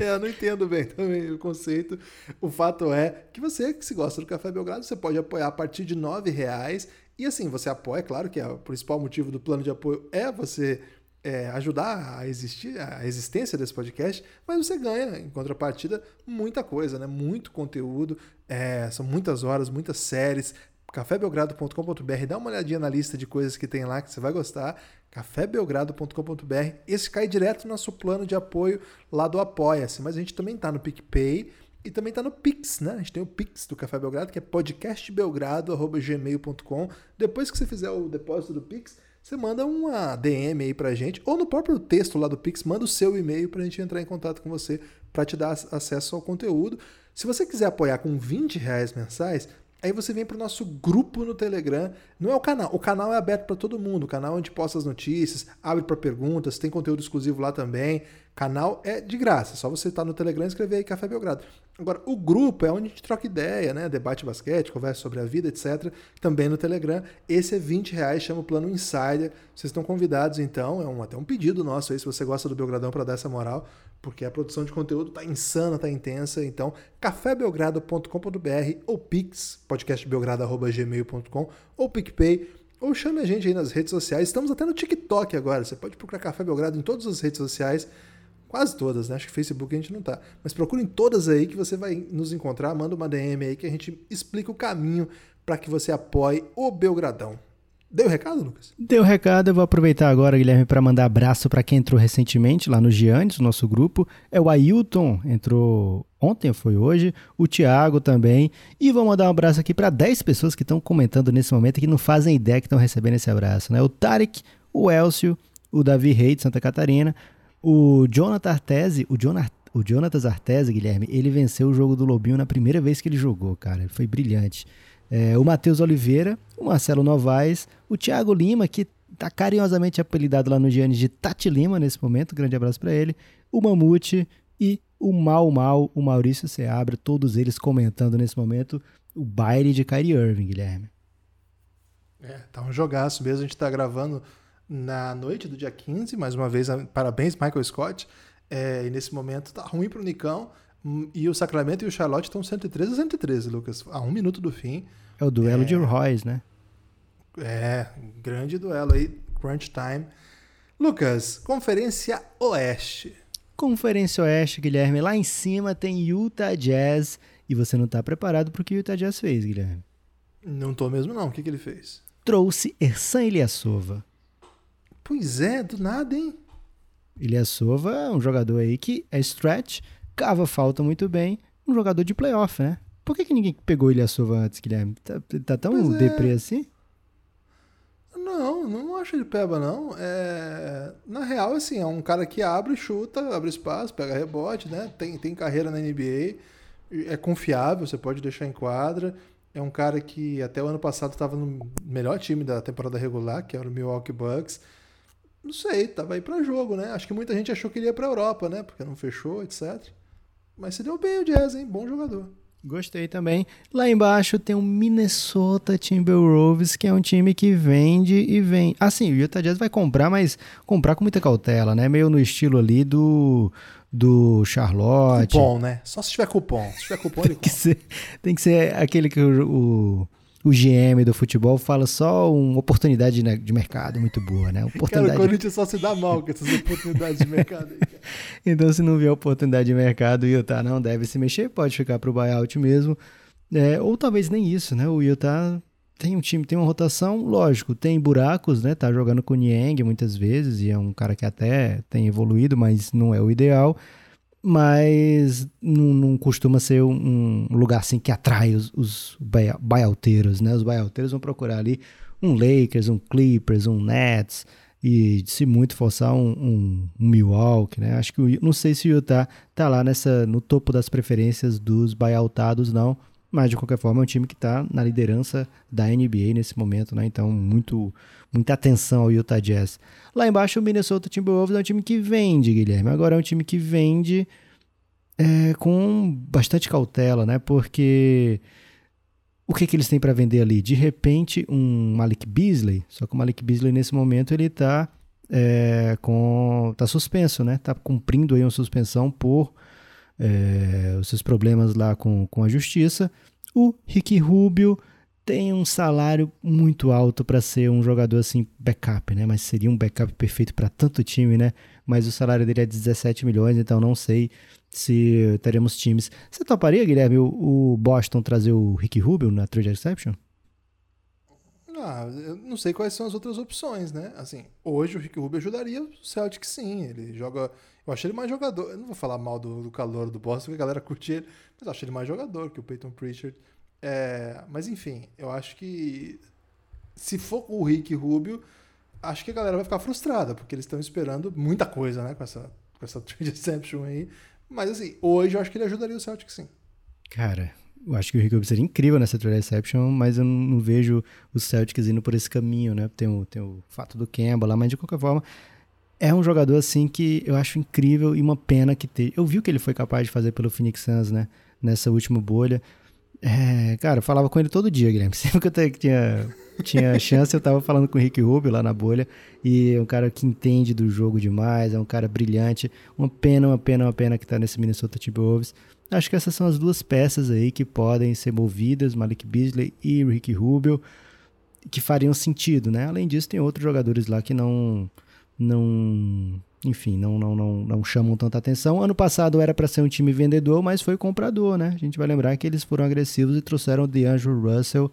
É, eu não entendo bem também o conceito. O fato é que você, que se gosta do Café Belgrado, você pode apoiar a partir de nove reais. E assim, você apoia, claro que o principal motivo do plano de apoio é você é, ajudar a existir, a existência desse podcast, mas você ganha, em contrapartida, muita coisa, né? Muito conteúdo, é, são muitas horas, muitas séries. café belgrado ponto com ponto b r, dá uma olhadinha na lista de coisas que tem lá que você vai gostar, café belgrado ponto com ponto b r, esse cai direto no nosso plano de apoio lá do Apoia-se, mas a gente também tá no PicPay e também tá no Pix, né? A gente tem o Pix do Café Belgrado, que é podcast belgrado arroba gmail ponto com, depois que você fizer o depósito do Pix, você manda uma D M aí pra gente, ou no próprio texto lá do Pix, manda o seu e-mail pra gente entrar em contato com você, pra te dar acesso ao conteúdo. Se você quiser apoiar com vinte reais mensais, aí você vem para o nosso grupo no Telegram. Não é o canal. O canal é aberto para todo mundo. O canal onde posta as notícias, abre para perguntas, tem conteúdo exclusivo lá também. Canal é de graça. Só você estar no Telegram e escrever aí Café Belgrado. Agora, o grupo é onde a gente troca ideia, né? Debate basquete, conversa sobre a vida, etcétera. Também no Telegram. Esse é vinte reais, chama o Plano Insider. Vocês estão convidados, então. É um, até um pedido nosso aí, se você gosta do Belgradão, para dar essa moral. Porque a produção de conteúdo tá insana, tá intensa. Então, café belgrado ponto com ponto b r ou pix, podcast belgrado arroba gmail ponto com ou PicPay, ou chame a gente aí nas redes sociais. Estamos até no TikTok agora, você pode procurar Café Belgrado em todas as redes sociais, quase todas, né? Acho que Facebook a gente não tá, mas procurem todas aí que você vai nos encontrar, manda uma D M aí que a gente explica o caminho para que você apoie o Belgradão. Deu recado, Lucas? Deu recado, eu vou aproveitar agora, Guilherme, para mandar abraço para quem entrou recentemente lá no Giannis, no nosso grupo. É o Ailton, entrou ontem, foi hoje, o Thiago também. E vou mandar um abraço aqui para dez pessoas que estão comentando nesse momento e que não fazem ideia que estão recebendo esse abraço, né? O Tarek, o Elcio, o Davi Rei de Santa Catarina, o Jonathan Artese, o Jonathan O Jonatas Artese, Guilherme, ele venceu o jogo do Lobinho na primeira vez que ele jogou, cara. Ele foi brilhante. É, o Matheus Oliveira, o Marcelo Novaes, o Thiago Lima, que está carinhosamente apelidado lá no Giannis de Tati Lima nesse momento. Grande abraço para ele. O Mamute e o Mal Mal, o Maurício Seabra, todos eles comentando nesse momento o baile de Kyrie Irving, Guilherme. É, tá um jogaço mesmo. A gente tá gravando na noite do dia quinze. Mais uma vez, parabéns, Michael Scott. É, e nesse momento tá ruim pro Nicão, e o Sacramento e o Charlotte estão cento e treze a cento e treze, Lucas, a um minuto do fim. É o duelo é, de Royce, né? É, grande duelo aí, crunch time. Lucas, Conferência Oeste. Conferência Oeste, Guilherme, lá em cima tem Utah Jazz, e você não tá preparado pro que o Utah Jazz fez, Guilherme? Não tô mesmo não, o que que ele fez? Trouxe Ersan Ilyasova. Pois é, do nada, hein? Ilyasova é um jogador aí que é stretch, cava falta muito bem, um jogador de playoff, né? Por que que ninguém pegou Ilyasova antes, Guilherme? Tá, tá tão pois deprê é. assim? Não, não acho ele peba, não. É... Na real, assim, é um cara que abre, chuta, abre espaço, pega rebote, né? Tem, tem carreira na N B A, é confiável, você pode deixar em quadra. É um cara que até o ano passado estava no melhor time da temporada regular, que era o Milwaukee Bucks. Não sei, tava aí pra jogo, né? Acho que muita gente achou que ele ia pra Europa, né? Porque não fechou, etcétera. Mas se deu bem o Jazz, hein? Bom jogador. Gostei também. Lá embaixo tem o Minnesota Timberwolves, que é um time que vende e vende. Assim, o Utah Jazz vai comprar, mas comprar com muita cautela, né? Meio no estilo ali do, do Charlotte. Cupom, né? Só se tiver cupom. Se tiver cupom, tem ele que ser, tem que ser aquele que o... o... O G M do futebol fala só uma oportunidade de mercado muito boa, né? Oportunidade... Cara, o Corinthians só se dá mal com essas oportunidades de mercado aí, cara. Então, se não vier oportunidade de mercado, o Utah não deve se mexer, pode ficar pro buyout mesmo. É, ou talvez nem isso, né? O Utah tem um time, tem uma rotação, lógico, tem buracos, né? Tá jogando com o Niang muitas vezes, e é um cara que até tem evoluído, mas não é o ideal. Mas não, não costuma ser um, um lugar assim que atrai os, os buyouteiros, né? Os buyouteiros vão procurar ali um Lakers, um Clippers, um Nets e se muito forçar um, um, um Milwaukee, né? Acho que o, não sei se o Utah tá lá nessa, no topo das preferências dos buyoutados, não, mas de qualquer forma é um time que tá na liderança da N B A nesse momento, né? Então muito, muita atenção ao Utah Jazz. Lá embaixo, o Minnesota Timberwolves é um time que vende, Guilherme. Agora é um time que vende é, com bastante cautela, né? Porque o que, que eles têm para vender ali? De repente, um Malik Beasley, só que o Malik Beasley nesse momento ele tá, é, com, tá suspenso, né? Tá cumprindo aí uma suspensão por é, os seus problemas lá com, com a justiça. O Ricky Rubio tem um salário muito alto para ser um jogador assim, backup, né? Mas seria um backup perfeito para tanto time, né? Mas o salário dele é dezessete milhões, então não sei se teremos times. Você toparia, Guilherme, o Boston trazer o Ricky Rubio na trade exception? Ah, eu não sei quais são as outras opções, né? Assim, hoje o Ricky Rubio ajudaria o Celtic, sim. Ele joga... Eu achei ele mais jogador. Eu não vou falar mal do, do calor do Boston, porque a galera curte ele, mas eu achei ele mais jogador que o Peyton Pritchard. É, mas enfim, eu acho que se for o Ricky Rubio, acho que a galera vai ficar frustrada, porque eles estão esperando muita coisa, né, com essa, com essa trade exception aí. Mas assim, hoje eu acho que ele ajudaria o Celtic, sim. Cara, eu acho que o Ricky Rubio seria incrível nessa trade exception, mas eu não vejo o Celtics indo por esse caminho, né? Tem o, tem o fato do Kemba lá, mas de qualquer forma, é um jogador assim que eu acho incrível e uma pena que teve. Eu vi o que ele foi capaz de fazer pelo Phoenix Suns, né, nessa última bolha. É, cara, eu falava com ele todo dia, Guilherme. Sempre que eu tinha, tinha chance, eu tava falando com o Ricky Rubio lá na bolha. E é um cara que entende do jogo demais, é um cara brilhante. Uma pena, uma pena, uma pena que tá nesse Minnesota Timberwolves. Acho que essas são as duas peças aí que podem ser movidas, Malik Beasley e Ricky Rubio. que fariam sentido, né? Além disso, tem outros jogadores lá que não... não enfim, não, não, não, não chamam tanta atenção. Ano passado era para ser um time vendedor, mas foi comprador, né? A gente vai lembrar que eles foram agressivos e trouxeram o DeAngelo Russell.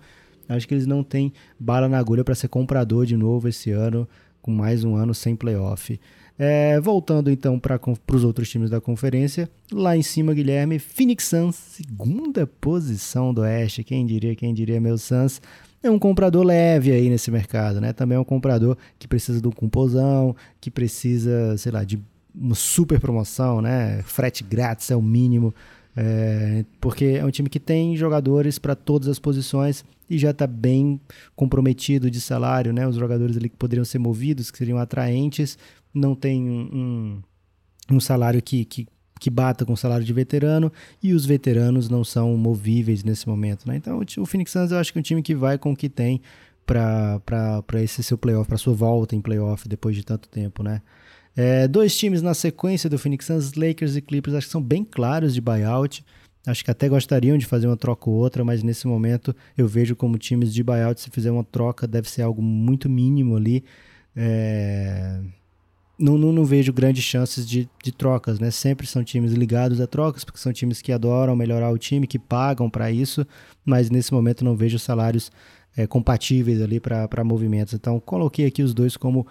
Acho que eles não têm bala na agulha para ser comprador de novo esse ano, com mais um ano sem playoff. É, voltando então para os outros times da conferência, lá em cima, Guilherme, Phoenix Suns, segunda posição do Oeste, quem diria, quem diria, meu Suns, é um comprador leve aí nesse mercado, né? Também é um comprador que precisa do composão, que precisa, sei lá, de uma super promoção, né? Frete grátis é o mínimo, é, porque é um time que tem jogadores para todas as posições e já está bem comprometido de salário, né? Os jogadores ali que poderiam ser movidos, que seriam atraentes, não tem um, um, um salário que, que, que bata com o salário de veterano, e os veteranos não são movíveis nesse momento, né? Então o Phoenix Suns eu acho que é um time que vai com o que tem para esse seu playoff, para sua volta em playoff depois de tanto tempo, né? É, dois times na sequência do Phoenix Suns, Lakers e Clippers, acho que são bem claros de buyout. Acho que até gostariam de fazer uma troca ou outra, mas nesse momento eu vejo como times de buyout, se fizer uma troca, deve ser algo muito mínimo ali. É... Não, não, não vejo grandes chances de, de trocas, né? Sempre são times ligados a trocas, porque são times que adoram melhorar o time, que pagam para isso, mas nesse momento não vejo salários é, compatíveis ali para movimentos. Então coloquei aqui os dois como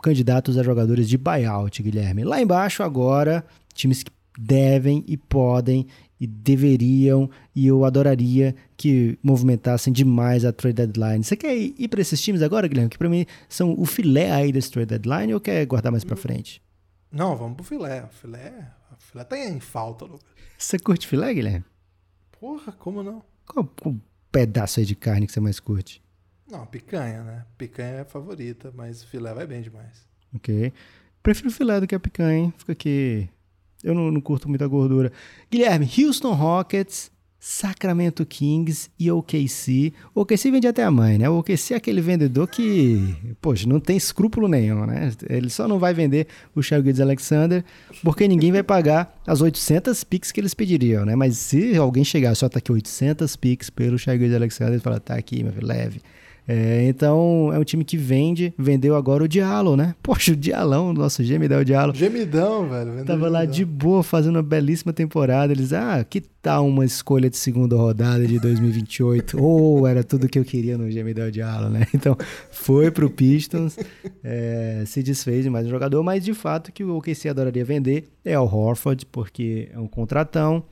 candidatos a jogadores de buyout, Guilherme. Lá embaixo agora, times que devem e podem e deveriam, e eu adoraria que movimentassem demais a trade deadline. Você quer ir para esses times agora, Guilherme? Que para mim são o filé aí desse trade deadline, ou quer guardar mais para frente? Não, vamos pro filé. O filé, o filé tá em falta, Lucas. Você curte filé, Guilherme? Porra, como não? Qual o pedaço aí de carne que você mais curte? Não, picanha, né? Picanha é a favorita, mas filé vai bem demais. Ok. Prefiro filé do que a picanha, hein? Fica aqui... Eu não, não curto muita gordura. Guilherme, Houston Rockets, Sacramento Kings e O K C. O O K C vende até a mãe, né? O O K C é aquele vendedor que, poxa, não tem escrúpulo nenhum, né? Ele só não vai vender o Shai Alexander porque ninguém vai pagar as oitocentas picks que eles pediriam, né? Mas se alguém chegar, só tá aqui oitocentas picks pelo Shai Alexander, ele fala, tá aqui, meu filho, leve. É, então, é um time que vende, vendeu agora o Diallo, né? Poxa, o Dialão, nosso gemidão, o Diallo. Gemidão, velho. Tava gemidão. Lá de boa, fazendo uma belíssima temporada. Eles, ah, que tal uma escolha de segunda rodada de dois mil e vinte e oito? Ou oh, era tudo que eu queria no gemidão Diallo, né? Então, foi pro Pistons, é, se desfez de mais um jogador, mas de fato que o O K C adoraria vender é o Horford, porque é um contratão,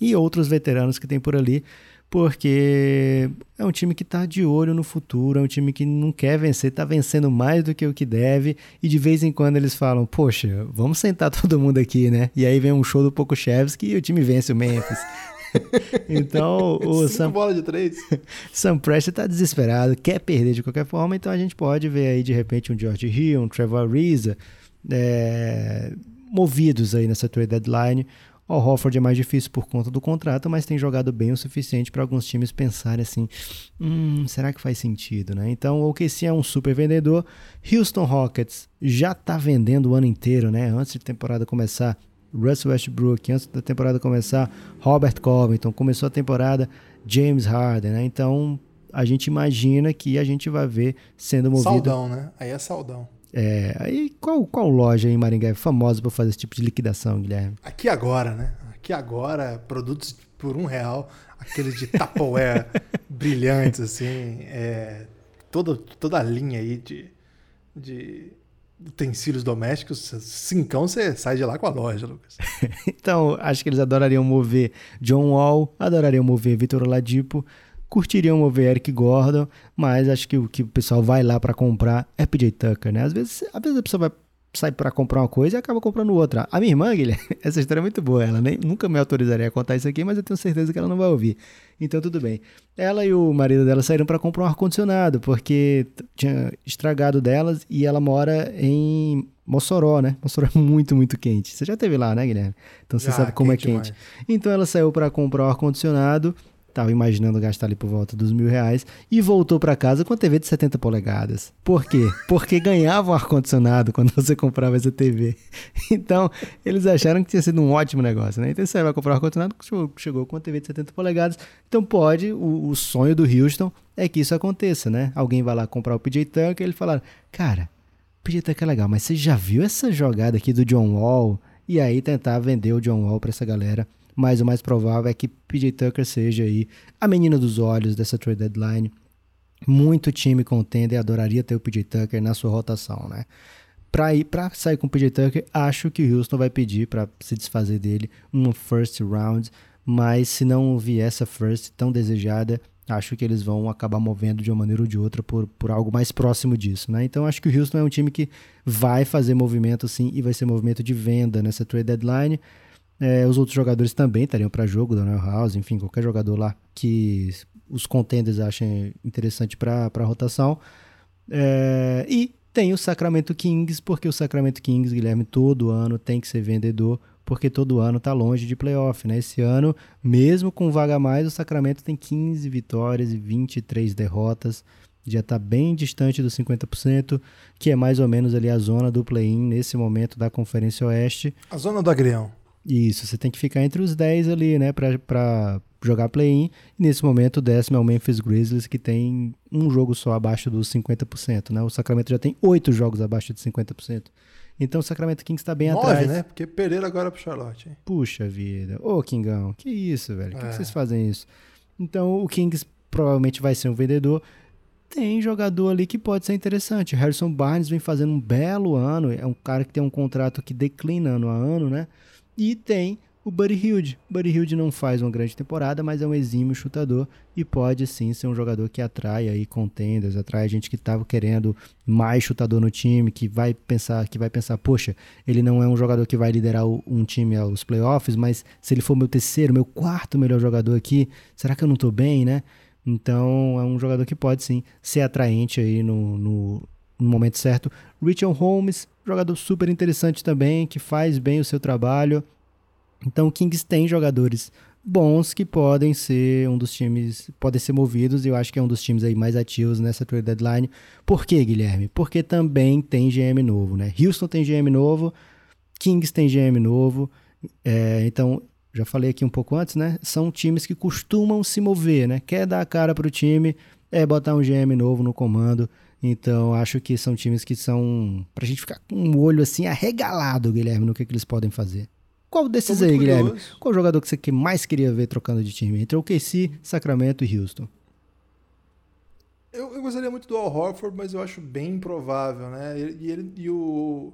e outros veteranos que tem por ali. Porque é um time que está de olho no futuro, é um time que não quer vencer, está vencendo mais do que o que deve, e de vez em quando eles falam, poxa, vamos sentar todo mundo aqui, né? E aí vem um show do Pokuševski e o time vence o Memphis. Então, o Sam... bola de três. Sam Presti está desesperado, quer perder de qualquer forma, então a gente pode ver aí de repente um George Hill, um Trevor Ariza, é... movidos aí nessa trade deadline. O Horford é mais difícil por conta do contrato, mas tem jogado bem o suficiente para alguns times pensarem assim, hum, será que faz sentido, né? Então o O K C é um super vendedor. Houston Rockets já está vendendo o ano inteiro, né? Antes de temporada começar, Russell Westbrook, antes da temporada começar, Robert Covington, começou a temporada, James Harden, né? Então a gente imagina que a gente vai ver sendo movido... Saudão, né? Aí é saudão. É, aí qual, qual loja em Maringá é famosa por fazer esse tipo de liquidação, Guilherme? Aqui agora, né? Aqui agora, produtos por um real, aqueles de Tupperware brilhantes, assim, é, toda, toda a linha aí de, de utensílios domésticos, cincão você sai de lá com a loja, Lucas. Então, acho que eles adorariam mover John Wall, adorariam mover Victor Oladipo, curtiriam mover Eric Gordon, mas acho que o que o pessoal vai lá para comprar é P J Tucker, né? Às vezes, às vezes a pessoa vai sair para comprar uma coisa e acaba comprando outra. A minha irmã, Guilherme, essa história é muito boa, ela nem, nunca me autorizaria a contar isso aqui, mas eu tenho certeza que ela não vai ouvir. Então tudo bem. Ela e o marido dela saíram para comprar um ar-condicionado, porque tinha estragado delas e ela mora em... Mossoró, né? Mossoró é muito, muito quente. Você já esteve lá, né, Guilherme? Então você ah, sabe como é quente. Demais. Então ela saiu para comprar o ar-condicionado Tava imaginando gastar ali por volta dos mil reais e voltou para casa com a T V de setenta polegadas. Por quê? Porque ganhava um ar-condicionado quando você comprava essa T V. Então, eles acharam que tinha sido um ótimo negócio, né? Então, você vai comprar um ar-condicionado, chegou com a T V de setenta polegadas. Então, pode, o, o sonho do Houston é que isso aconteça, né? Alguém vai lá comprar o P J Tucker e eles falaram, cara, o P J Tucker é legal, mas você já viu essa jogada aqui do John Wall? E aí, tentar vender o John Wall para essa galera. Mas o mais provável é que P J Tucker seja aí a menina dos olhos dessa trade deadline. Muito time contender e adoraria ter o P J Tucker na sua rotação, né? Para ir, para sair com o P J Tucker, acho que o Houston vai pedir para se desfazer dele uma first round, mas se não vier essa first tão desejada, acho que eles vão acabar movendo de uma maneira ou de outra por, por algo mais próximo disso, né? Então, acho que o Houston é um time que vai fazer movimento, sim, e vai ser movimento de venda nessa trade deadline. É, os outros jogadores também estariam para jogo, Daniel House, enfim, qualquer jogador lá que os contenders achem interessante para a rotação. É, e tem o Sacramento Kings, porque o Sacramento Kings, Guilherme, todo ano tem que ser vendedor, porque todo ano está longe de playoff, né? Esse ano, mesmo com vaga a mais, o Sacramento tem quinze vitórias e vinte e três derrotas, já está bem distante dos cinquenta por cento, que é mais ou menos ali a zona do play-in nesse momento da Conferência Oeste. A zona do agrião. Isso, você tem que ficar entre os dez ali, né, pra, pra jogar play-in. Nesse momento, o décimo é o Memphis Grizzlies, que tem um jogo só abaixo dos cinquenta por cento, né? O Sacramento já tem oito jogos abaixo de cinquenta por cento. Então, o Sacramento Kings tá bem nove, atrás. nove, né? Porque Pereira agora pro Charlotte, hein? Puxa vida. Ô, Kingão, que isso, velho? Por que, é. que vocês fazem isso? Então, o Kings provavelmente vai ser um vendedor. Tem jogador ali que pode ser interessante. Harrison Barnes vem fazendo um belo ano. É um cara que tem um contrato que declina ano a ano, né? E tem o Buddy Hield. Buddy Hield não faz uma grande temporada, mas é um exímio chutador e pode sim ser um jogador que atrai aí contenders, atrai gente que estava querendo mais chutador no time, que vai pensar, que vai pensar, poxa, ele não é um jogador que vai liderar um time aos playoffs, mas se ele for meu terceiro, meu quarto melhor jogador aqui, será que eu não tô bem, né? Então é um jogador que pode sim ser atraente aí no, no, no momento certo. Richaun Holmes, jogador super interessante também, que faz bem o seu trabalho. Então o Kings tem jogadores bons que podem ser um dos times, podem ser movidos, e eu acho que é um dos times aí mais ativos nessa trade deadline. Por quê, Guilherme? Porque também tem G M novo, né? Houston tem G M novo, Kings tem G M novo, é, então, já falei aqui um pouco antes, né? São times que costumam se mover, né? Quer dar a cara pro time, é botar um G M novo no comando. Então, acho que são times que são... Pra gente ficar com um olho assim arregalado, Guilherme, no que, que eles podem fazer. Qual desses aí, curioso. Guilherme? Qual jogador que você mais queria ver trocando de time? Entre o O K C, Sacramento e Houston. Eu, eu gostaria muito do Al Horford, mas eu acho bem improvável, né? E, ele, e o,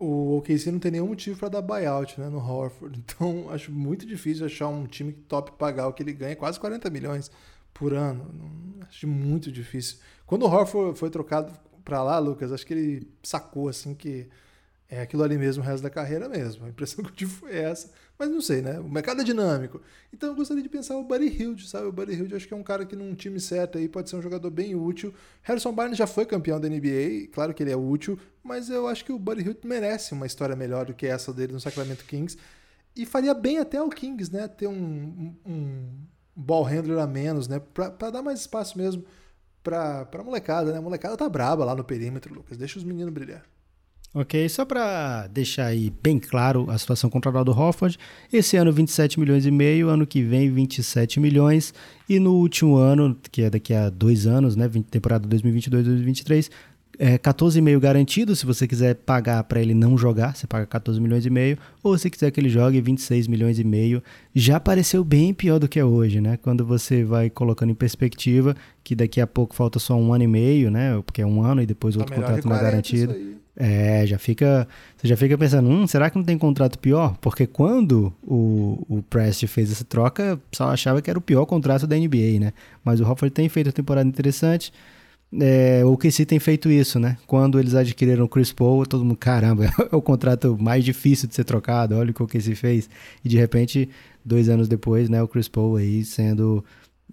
o O K C não tem nenhum motivo pra dar buyout, né, no Horford. Então, acho muito difícil achar um time que top pagar o que ele ganha, quase quarenta milhões por ano. Acho muito difícil. Quando o Horford foi trocado pra lá, Lucas, acho que ele sacou assim que é aquilo ali mesmo o resto da carreira mesmo. A impressão que eu tive foi essa. Mas não sei, né? O mercado é dinâmico. Então eu gostaria de pensar o Buddy Hield, sabe? O Buddy Hield acho que é um cara que num time certo aí pode ser um jogador bem útil. Harrison Barnes já foi campeão da N B A, claro que ele é útil, mas eu acho que o Buddy Hield merece uma história melhor do que essa dele no Sacramento Kings. E faria bem até ao Kings, né? Ter um... um ball handler a menos, né? Pra, pra dar mais espaço mesmo pra, pra molecada, né? A molecada tá braba lá no perímetro, Lucas. Deixa os meninos brilhar. Ok, só pra deixar aí bem claro a situação contratual do Horford, esse ano vinte e sete milhões e meio, ano que vem vinte e sete milhões, e no último ano, que é daqui a dois anos, né? Temporada dois mil e vinte e dois, dois mil e vinte e três, é quatorze vírgula cinco garantido, se você quiser pagar para ele não jogar, você paga quatorze milhões e meio, ou se quiser que ele jogue vinte e seis milhões e meio, já pareceu bem pior do que é hoje, né? Quando você vai colocando em perspectiva que daqui a pouco falta só um ano e meio, né? Porque é um ano e depois outro contrato não é garantido. É, já fica, você já fica pensando, hum, será que não tem contrato pior? Porque quando o, o Prest fez essa troca, o pessoal achava que era o pior contrato da N B A, né? Mas o Horford tem feito uma temporada interessante. É, o O K C tem feito isso, né? Quando eles adquiriram o Chris Paul, todo mundo, caramba, é o contrato mais difícil de ser trocado, olha o que o O K C fez. E de repente, dois anos depois, né, o Chris Paul aí sendo...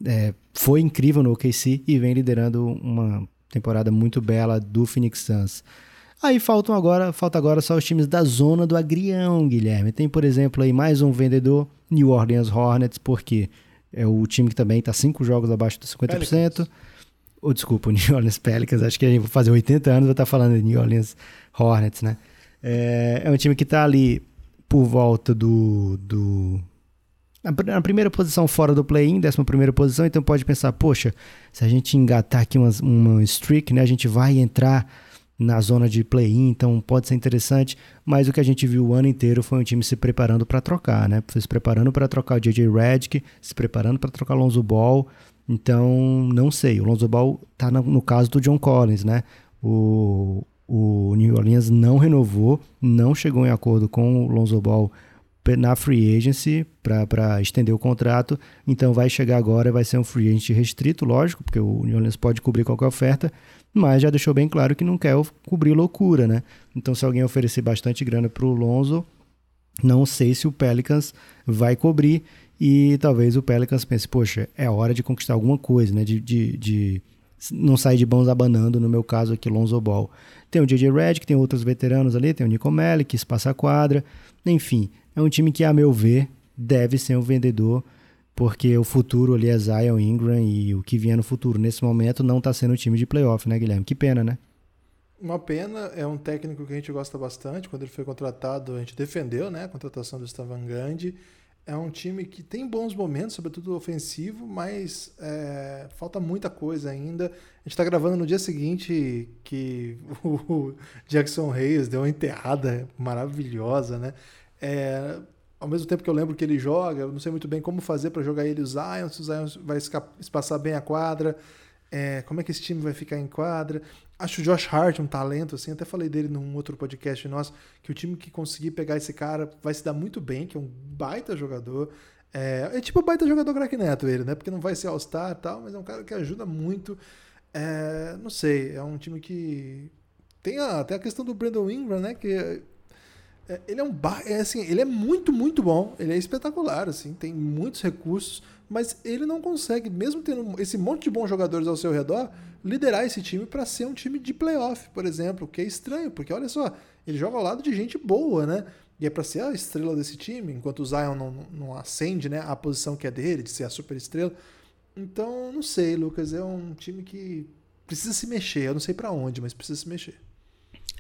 É, foi incrível no O K C e vem liderando uma temporada muito bela do Phoenix Suns. Aí faltam agora, falta agora só os times da zona do agrião, Guilherme. Tem, por exemplo, aí mais um vendedor, New Orleans Hornets, por quê? É o time que também está cinco jogos abaixo dos cinquenta por cento. Pelicans. Ou, desculpa, o New Orleans Pelicans. Acho que a gente vai fazer oitenta anos, vai estar falando de New Orleans Hornets, né? É, é um time que está ali por volta do... do... na primeira posição fora do play-in, décima primeira posição, então pode pensar, poxa, se a gente engatar aqui uma, uma streak, né, a gente vai entrar na zona de play-in, então pode ser interessante, mas o que a gente viu o ano inteiro foi um time se preparando para trocar, né, se preparando para trocar o J J Redick, se preparando para trocar o Lonzo Ball, então não sei, o Lonzo Ball tá no, no caso do John Collins, né, o, o New Orleans não renovou, não chegou em acordo com o Lonzo Ball na free agency para estender o contrato, então vai chegar agora, vai ser um free agent restrito, lógico, porque o New Orleans pode cobrir qualquer oferta, mas já deixou bem claro que não quer cobrir loucura, né? Então se alguém oferecer bastante grana para o Lonzo, não sei se o Pelicans vai cobrir, e talvez o Pelicans pense, poxa, é hora de conquistar alguma coisa, né? De, de, de não sair de mãos abanando, no meu caso aqui, Lonzo Ball. Tem o J J Redick, tem outros veteranos ali, tem o Nico Melic, espaça quadra, enfim... É um time que, a meu ver, deve ser um vendedor, porque o futuro ali é Zion, Ingram, e o que vier no futuro nesse momento não está sendo um time de playoff, né, Guilherme? Que pena, né? Uma pena, é um técnico que a gente gosta bastante. Quando ele foi contratado, a gente defendeu, né, a contratação do Stan Van Gundy. É um time que tem bons momentos, sobretudo ofensivo, mas é, falta muita coisa ainda. A gente está gravando no dia seguinte que o Jackson Reyes deu uma enterrada maravilhosa, né? É, ao mesmo tempo que eu lembro que ele joga, eu não sei muito bem como fazer para jogar ele o Zion, se o Zion vai espaçar bem a quadra, é, como é que esse time vai ficar em quadra. Acho o Josh Hart um talento, assim, até falei dele num outro podcast nosso, que o time que conseguir pegar esse cara vai se dar muito bem, que é um baita jogador, é, é tipo um baita jogador Craque Neto ele, né, porque não vai ser All-Star e tal, mas é um cara que ajuda muito. É, não sei, é um time que tem a, tem a questão do Brandon Ingram, né, que ele é um ba... é, assim, ele é muito, muito bom, ele é espetacular, assim, tem muitos recursos, mas ele não consegue, mesmo tendo esse monte de bons jogadores ao seu redor, liderar esse time para ser um time de playoff, por exemplo, que é estranho, porque olha só, ele joga ao lado de gente boa, né? E é para ser a estrela desse time, enquanto o Zion não, não ascende, né, a posição que é dele, de ser a super estrela. Então, não sei, Lucas, é um time que precisa se mexer, eu não sei para onde, mas precisa se mexer.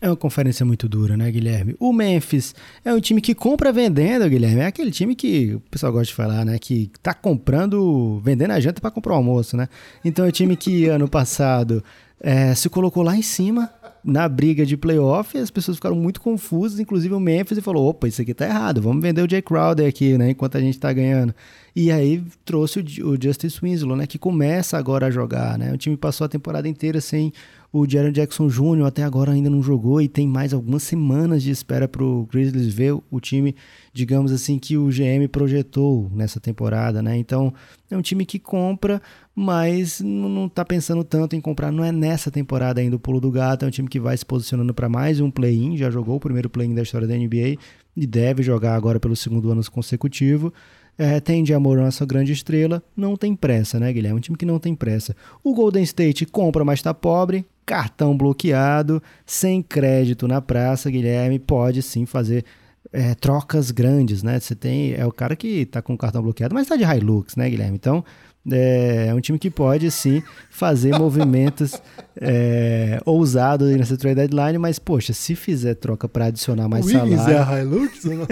É uma conferência muito dura, né, Guilherme? O Memphis é um time que compra vendendo, Guilherme. É aquele time que o pessoal gosta de falar, né? Que tá comprando, vendendo a janta para comprar o almoço, né? Então é um time que ano passado é, se colocou lá em cima na briga de playoff e as pessoas ficaram muito confusas, inclusive o Memphis, e falou, opa, isso aqui tá errado, vamos vender o Jay Crowder aqui, né? Enquanto a gente tá ganhando. E aí trouxe o, o Justice Winslow, né? Que começa agora a jogar, né? O time passou a temporada inteira sem... O Jaren Jackson Júnior até agora ainda não jogou e tem mais algumas semanas de espera para o Grizzlies ver o time, digamos assim, que o G M projetou nessa temporada, né? Então, é um time que compra, mas não está pensando tanto em comprar. Não é nessa temporada ainda o pulo do gato, é um time que vai se posicionando para mais um play-in, já jogou o primeiro play-in da história da N B A e deve jogar agora pelo segundo ano consecutivo. É, tem de amor a sua grande estrela, não tem pressa, né, Guilherme? É um time que não tem pressa. O Golden State compra, mas tá pobre, cartão bloqueado, sem crédito na praça, Guilherme, pode sim fazer é, trocas grandes, né? Você tem, é o cara que tá com o cartão bloqueado, mas tá de Hilux, né, Guilherme? Então, é, é um time que pode sim fazer movimentos é, ousados nessa trade deadline, mas, poxa, se fizer troca para adicionar mais o salário... Willis é a Hilux ou não?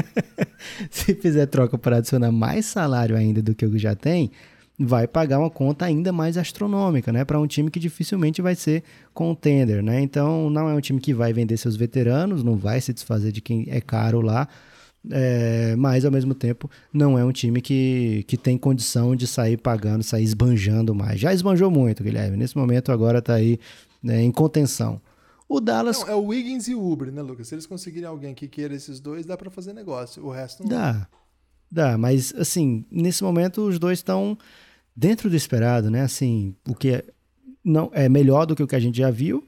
Se fizer troca para adicionar mais salário ainda do que o que já tem, vai pagar uma conta ainda mais astronômica, né? Para um time que dificilmente vai ser contender, né? Então, não é um time que vai vender seus veteranos, não vai se desfazer de quem é caro lá, é, mas, ao mesmo tempo, não é um time que, que tem condição de sair pagando, sair esbanjando mais. Já esbanjou muito, Guilherme. Nesse momento, agora está aí, né, em contenção. O Dallas... Não, é o Wiggins e o Uber, né, Lucas? Se eles conseguirem alguém que queira esses dois, dá para fazer negócio. O resto não dá. Dá, mas assim, nesse momento os dois estão dentro do esperado, né? Assim, o que é, não, é melhor do que o que a gente já viu,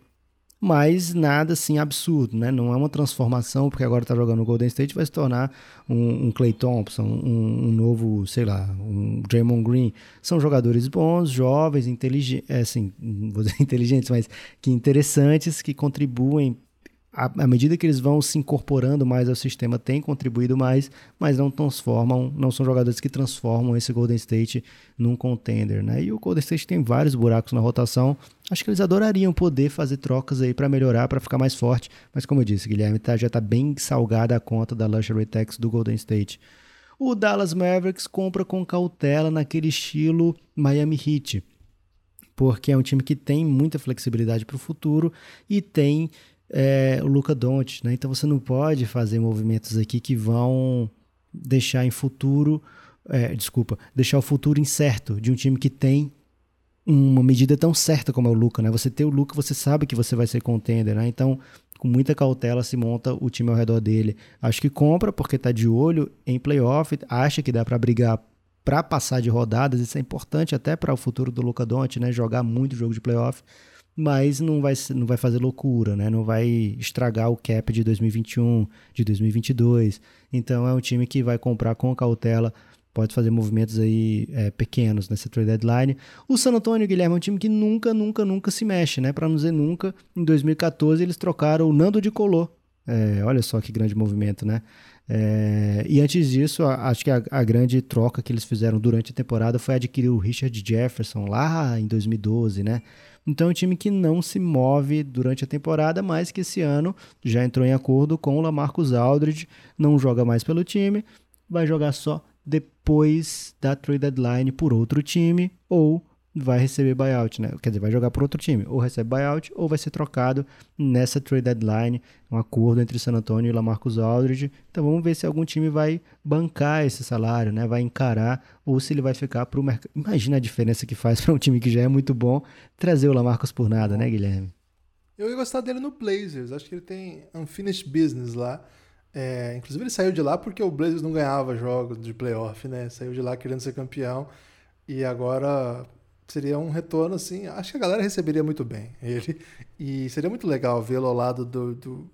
mas nada assim absurdo, né? Não é uma transformação, porque agora tá jogando o Golden State, vai se tornar um, um Klay Thompson, um, um novo, sei lá, um Draymond Green. São jogadores bons, jovens, inteligentes, assim, vou dizer inteligentes, mas que interessantes, que contribuem à medida que eles vão se incorporando mais ao sistema, tem contribuído mais, mas não transformam, não são jogadores que transformam esse Golden State num contender, né? E o Golden State tem vários buracos na rotação. Acho que eles adorariam poder fazer trocas aí para melhorar, para ficar mais forte, mas como eu disse, Guilherme, tá, já está bem salgada a conta da Luxury Tax do Golden State. O Dallas Mavericks compra com cautela naquele estilo Miami Heat, porque é um time que tem muita flexibilidade para o futuro e tem é, o Luka Doncic, né? Então você não pode fazer movimentos aqui que vão deixar em futuro, é, desculpa, deixar o futuro incerto de um time que tem uma medida tão certa como é o Luka, né? Você ter o Luka, você sabe que você vai ser contender, né? Então, com muita cautela se monta o time ao redor dele. Acho que compra porque está de olho em playoff, acha que dá para brigar para passar de rodadas, isso é importante até para o futuro do Luka Doncic, né? Jogar muito jogo de playoff, mas não vai, não vai fazer loucura, né? Não vai estragar o cap de dois mil e vinte e um, de dois mil e vinte e dois. Então é um time que vai comprar com cautela, pode fazer movimentos aí é, pequenos nessa trade deadline. O San Antonio, Guilherme, é um time que nunca, nunca, nunca se mexe, né? Para não dizer nunca, em dois mil e catorze eles trocaram o Nando de Colô. É, olha só que grande movimento, né? É, e antes disso, a, acho que a, a grande troca que eles fizeram durante a temporada foi adquirir o Richard Jefferson lá em dois mil e doze, né? Então é um time que não se move durante a temporada, mas que esse ano já entrou em acordo com o LaMarcus Aldridge, não joga mais pelo time, vai jogar só depois da trade deadline por outro time, ou vai receber buyout, né? Quer dizer, vai jogar por outro time, ou recebe buyout, ou vai ser trocado nessa trade deadline, um acordo entre San Antonio e LaMarcus Aldridge. Então vamos ver se algum time vai bancar esse salário, né? Vai encarar, ou se ele vai ficar para o mercado. Imagina a diferença que faz para um time que já é muito bom trazer o LaMarcus por nada, né, Guilherme? Eu ia gostar dele no Blazers, acho que ele tem unfinished business lá. É, inclusive ele saiu de lá porque o Blazers não ganhava jogos de playoff, né? Saiu de lá querendo ser campeão e agora seria um retorno, assim, acho que a galera receberia muito bem ele, e seria muito legal vê-lo ao lado do, do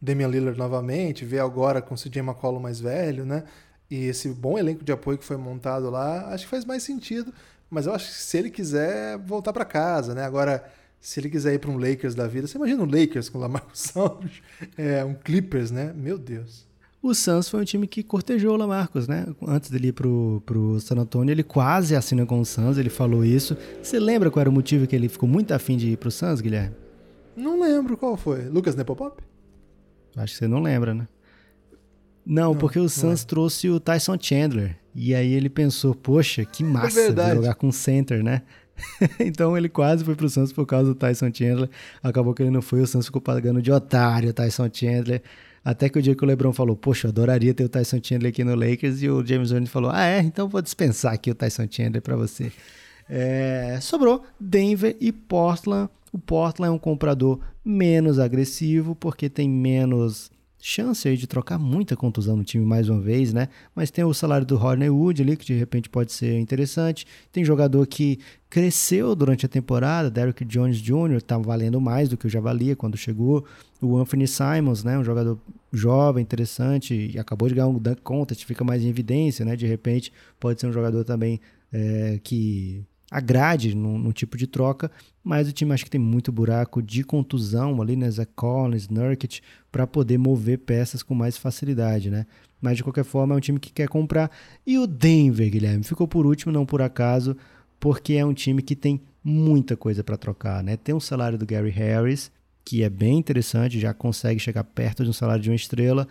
Damian Lillard novamente, ver agora com o C J McCollum mais velho, né? E esse bom elenco de apoio que foi montado lá, acho que faz mais sentido, mas eu acho que se ele quiser voltar para casa, né? Agora, se ele quiser ir para um Lakers da vida, você imagina um Lakers com o LaMarcus Aldridge, é, um Clippers, né? Meu Deus. O Suns foi um time que cortejou o LaMarcus, né? Antes dele ir pro, pro San Antonio, ele quase assina com o Suns, ele falou isso. Você lembra qual era o motivo que ele ficou muito afim de ir pro Suns, Guilherme? Não lembro qual foi. Lucas Nepopop? Acho que você não lembra, né? Não, não porque o Suns é. trouxe o Tyson Chandler. E aí ele pensou, poxa, que massa é jogar com center, né? Então ele quase foi pro Suns por causa do Tyson Chandler. Acabou que ele não foi, o Suns ficou pagando de otário o Tyson Chandler. Até que o dia que o LeBron falou, poxa, eu adoraria ter o Tyson Chandler aqui no Lakers, e o James Harden falou, ah é, então vou dispensar aqui o Tyson Chandler para você. É, sobrou Denver e Portland. O Portland é um comprador menos agressivo, porque tem menos chance aí de trocar muita contusão no time mais uma vez, né? Mas tem o salário do Rodney Hood ali, que de repente pode ser interessante. Tem jogador que cresceu durante a temporada, Derrick Jones Júnior tá valendo mais do que eu já valia quando chegou. O Anthony Simons, né? Um jogador jovem, interessante, e acabou de ganhar um dunk contest, fica mais em evidência, né? De repente pode ser um jogador também é, que agrade num, num tipo de troca, mas o time acho que tem muito buraco de contusão ali, né, Zach Collins, Nurkic, para poder mover peças com mais facilidade, né, mas de qualquer forma é um time que quer comprar. E o Denver, Guilherme, ficou por último, não por acaso, porque é um time que tem muita coisa para trocar, né, tem um salário do Gary Harris, que é bem interessante, já consegue chegar perto de um salário de uma estrela,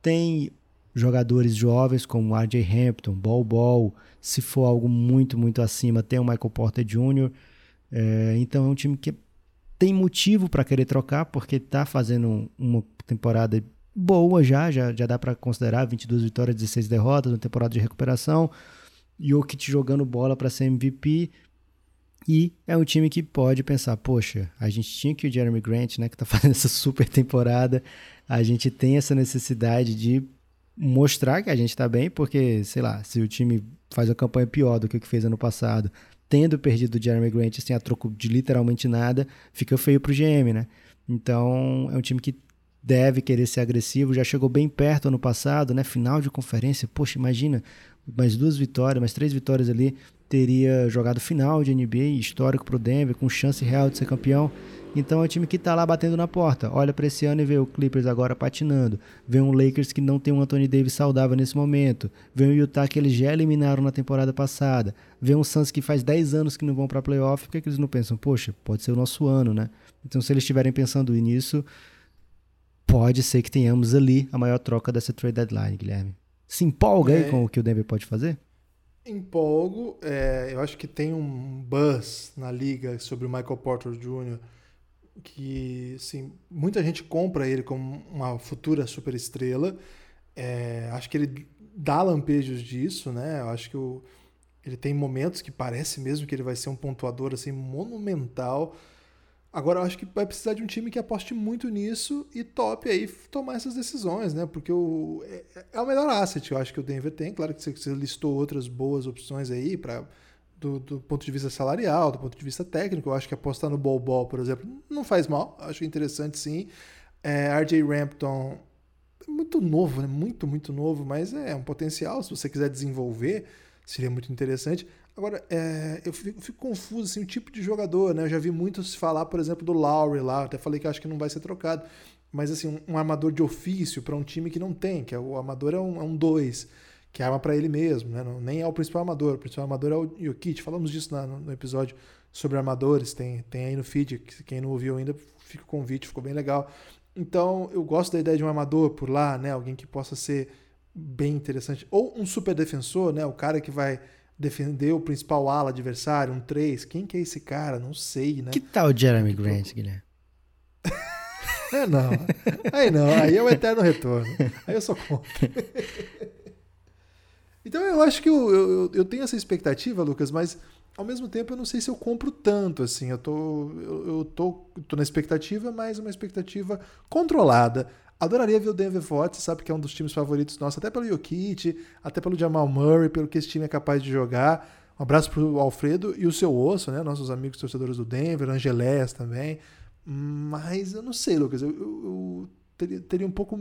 tem jogadores jovens como R J Hampton, Bol Bol, se for algo muito, muito acima, tem o Michael Porter Júnior É, então é um time que tem motivo para querer trocar, porque está fazendo uma temporada boa já, já, já dá para considerar vinte e duas vitórias, dezesseis derrotas, uma temporada de recuperação, Jokic jogando bola para ser M V P, e é um time que pode pensar, poxa, a gente tinha que o Jeremy Grant, né, que está fazendo essa super temporada, a gente tem essa necessidade de mostrar que a gente tá bem, porque, sei lá, se o time faz uma campanha pior do que o que fez ano passado, tendo perdido o Jeremy Grant, assim, a troco de literalmente nada, fica feio pro G M, né? Então, é um time que deve querer ser agressivo, já chegou bem perto ano passado, né? Final de conferência, poxa, imagina, mais duas vitórias, mais três vitórias ali, teria jogado final de N B A, histórico pro Denver, com chance real de ser campeão, Então é um time que tá lá batendo na porta. Olha pra esse ano e vê o Clippers agora patinando. Vê um Lakers que não tem um Anthony Davis saudável nesse momento. Vê um Utah que eles já eliminaram na temporada passada. Vê um Suns que faz dez anos que não vão pra playoff. Por que, é que eles não pensam? Poxa, pode ser o nosso ano, né? Então se eles estiverem pensando nisso, pode ser que tenhamos ali a maior troca dessa trade deadline, Guilherme. Se empolga é. aí com o que o Denver pode fazer? Empolgo, é, eu acho que tem um buzz na liga sobre o Michael Porter Júnior que, assim, muita gente compra ele como uma futura superestrela. É, acho que ele dá lampejos disso, né? Eu acho que o, ele tem momentos que parece mesmo que ele vai ser um pontuador assim, monumental. Agora, eu acho que vai precisar de um time que aposte muito nisso e tope aí tomar essas decisões, né? Porque o, é, é o melhor asset, eu acho, que o Denver tem. Claro que você, você listou outras boas opções aí, pra, do, do ponto de vista salarial, do ponto de vista técnico. Eu acho que apostar no Bol Bol, por exemplo, não faz mal. Eu acho interessante, sim. É, R J Rampton, muito novo, né? Muito, muito novo, mas é um potencial. Se você quiser desenvolver, seria muito interessante. Agora, é, eu fico, fico confuso, assim, o tipo de jogador, né? Eu já vi muito se falar, por exemplo, do Lowry lá, até falei que acho que não vai ser trocado, mas, assim, um, um armador de ofício para um time que não tem, que é, o armador é um, é um dois, que arma para ele mesmo, né? Não, nem é o principal armador, o principal armador é o Jokic, falamos disso na, no, no episódio sobre armadores, tem, tem aí no feed, quem não ouviu ainda, fica o convite, ficou bem legal. Então, eu gosto da ideia de um armador por lá, né? Alguém que possa ser bem interessante, ou um super defensor, né? O cara que vai defender o principal ala adversário, um três. Quem que é esse cara? Não sei, né? Que tal o Jeremy Grant, Guilherme? É, não. Aí não. Aí é o eterno retorno. Aí eu sou contra. Então eu acho que eu, eu, eu tenho essa expectativa, Lucas, mas ao mesmo tempo eu não sei se eu compro tanto, assim. Eu tô, eu, eu tô, tô na expectativa, mas uma expectativa controlada. Adoraria ver o Denver forte, sabe que é um dos times favoritos nossos, até pelo Jokic, até pelo Jamal Murray, pelo que esse time é capaz de jogar. Um abraço pro Alfredo e o seu osso, né? Nossos amigos torcedores do Denver, Angelés também. Mas eu não sei, Lucas, eu, eu, eu teria, teria um pouco...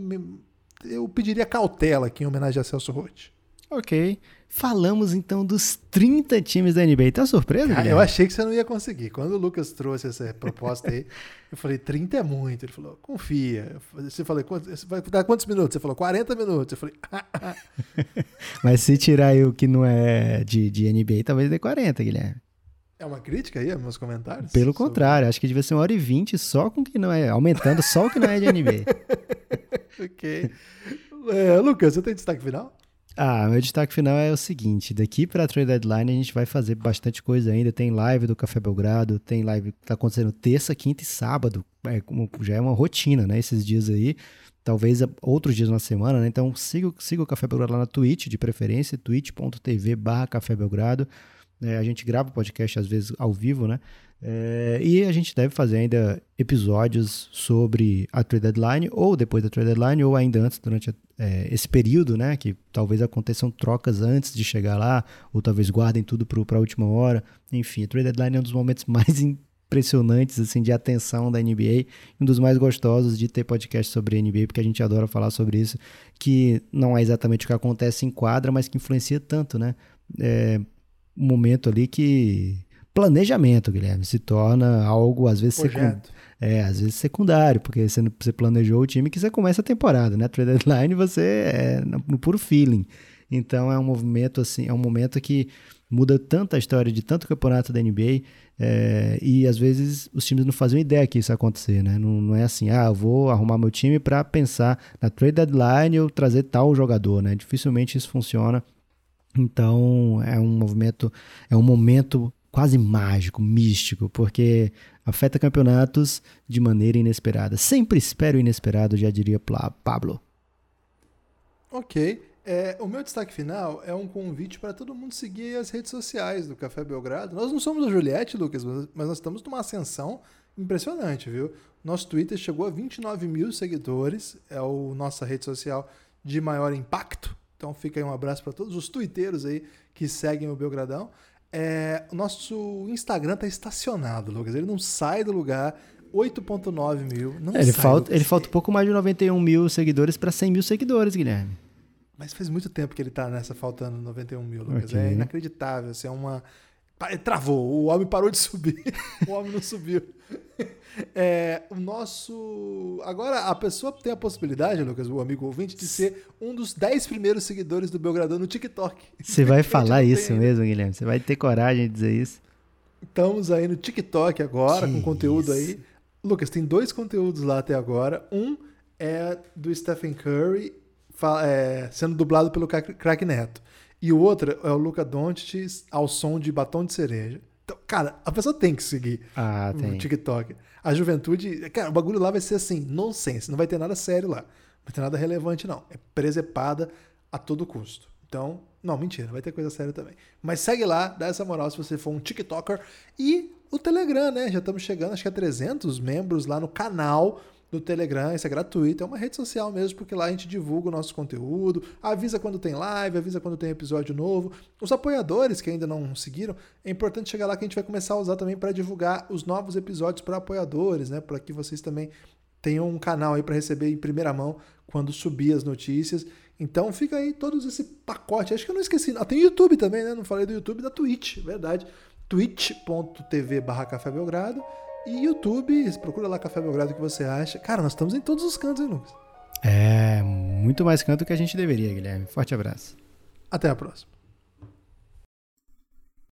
Eu pediria cautela aqui em homenagem a Celso Roth. Ok. Falamos então dos trinta times da N B A. Tá surpreso, Guilherme? Ah, eu achei que você não ia conseguir. Quando o Lucas trouxe essa proposta aí, eu falei, trinta é muito. Ele falou, confia. Você falou, você vai dar quantos minutos? Você falou, quarenta minutos. Eu falei, ah, ah. Mas se tirar aí o que não é de, de N B A, talvez dê quarenta, Guilherme. É uma crítica aí aos meus comentários? Pelo sobre... contrário, acho que devia ser uma hora e vinte só com o que não é, aumentando só o que não é de N B A. Ok. É, Lucas, você tem destaque final? Ah, meu destaque final é o seguinte, daqui para a Trade Deadline a gente vai fazer bastante coisa ainda, tem live do Café Belgrado, tem live que está acontecendo terça, quinta e sábado, é, como, já é uma rotina, né, esses dias aí, talvez outros dias na semana, né, então siga, siga o Café Belgrado lá na Twitch, de preferência, twitch.tv barra Café Belgrado, é, a gente grava o podcast às vezes ao vivo, né, é, e a gente deve fazer ainda episódios sobre a Trade Deadline, ou depois da Trade Deadline, ou ainda antes, durante a É, esse período, né, que talvez aconteçam trocas antes de chegar lá, ou talvez guardem tudo para a última hora, enfim, a Trade Deadline é um dos momentos mais impressionantes, assim, de atenção da N B A, um dos mais gostosos de ter podcast sobre N B A, porque a gente adora falar sobre isso, que não é exatamente o que acontece em quadra, mas que influencia tanto, né, é um momento ali que planejamento, Guilherme, se torna algo, às vezes, secundário, é, às vezes secundário, porque você, você planejou o time que você começa a temporada, né? Trade deadline você é no puro feeling. Então é um movimento assim, é um momento que muda tanta a história de tanto campeonato da N B A, é, e às vezes os times não faziam ideia que isso ia acontecer, né? Não, não é assim, ah, eu vou arrumar meu time para pensar na trade deadline ou trazer tal jogador, né? Dificilmente isso funciona. Então é um movimento, é um momento quase mágico, místico, porque afeta campeonatos de maneira inesperada. Sempre espero o inesperado, já diria Pablo. Ok. É, o meu destaque final é um convite para todo mundo seguir as redes sociais do Café Belgrado. Nós não somos a Juliette, Lucas, mas nós estamos numa ascensão impressionante, viu? Nosso Twitter chegou a vinte e nove mil seguidores, é a nossa rede social de maior impacto. Então fica aí um abraço para todos os twitteiros aí que seguem o Belgradão. É, o nosso Instagram tá estacionado, Lucas. Ele não sai do lugar. oito vírgula nove mil. Não ele sai, falta, ele falta um pouco mais de noventa e um mil seguidores para cem mil seguidores, Guilherme. Mas faz muito tempo que ele tá nessa faltando noventa e um mil, Lucas. Okay. É inacreditável. Assim, é uma Travou, o homem parou de subir, o homem não subiu. É, o nosso... Agora, a pessoa tem a possibilidade, Lucas, o amigo ouvinte, de ser um dos dez primeiros seguidores do Belgradão no TikTok. Você vai falar isso mesmo, Guilherme? Você vai ter coragem de dizer isso? Estamos aí no TikTok agora, que com conteúdo isso. aí. Lucas, tem dois conteúdos lá até agora. Um é do Stephen Curry é, sendo dublado pelo Craque Neto. E o outro é o Luka Doncic ao som de Batom de Cereja. Então, cara, a pessoa tem que seguir ah, o tem. TikTok. A juventude... Cara, o bagulho lá vai ser assim, nonsense. Não vai ter nada sério lá. Não vai ter nada relevante, não. É presepada a todo custo. Então, não, mentira. Vai ter coisa séria também. Mas segue lá, dá essa moral se você for um TikToker. E o Telegram, né? Já estamos chegando, acho que a trezentos membros lá no canal... do Telegram, isso é gratuito, é uma rede social mesmo, porque lá a gente divulga o nosso conteúdo, avisa quando tem live, avisa quando tem episódio novo. Os apoiadores que ainda não seguiram, é importante chegar lá que a gente vai começar a usar também para divulgar os novos episódios para apoiadores, né? Para que vocês também tenham um canal aí para receber em primeira mão quando subir as notícias. Então fica aí todo esse pacote. Acho que eu não esqueci. Ah, tem YouTube também, né? Não falei do YouTube, da Twitch, verdade. twitch ponto t v barra Café Belgrado. E YouTube, procura lá Café Belgrado que você acha. Cara, nós estamos em todos os cantos, hein, Lucas? É, muito mais canto que a gente deveria, Guilherme. Forte abraço. Até a próxima.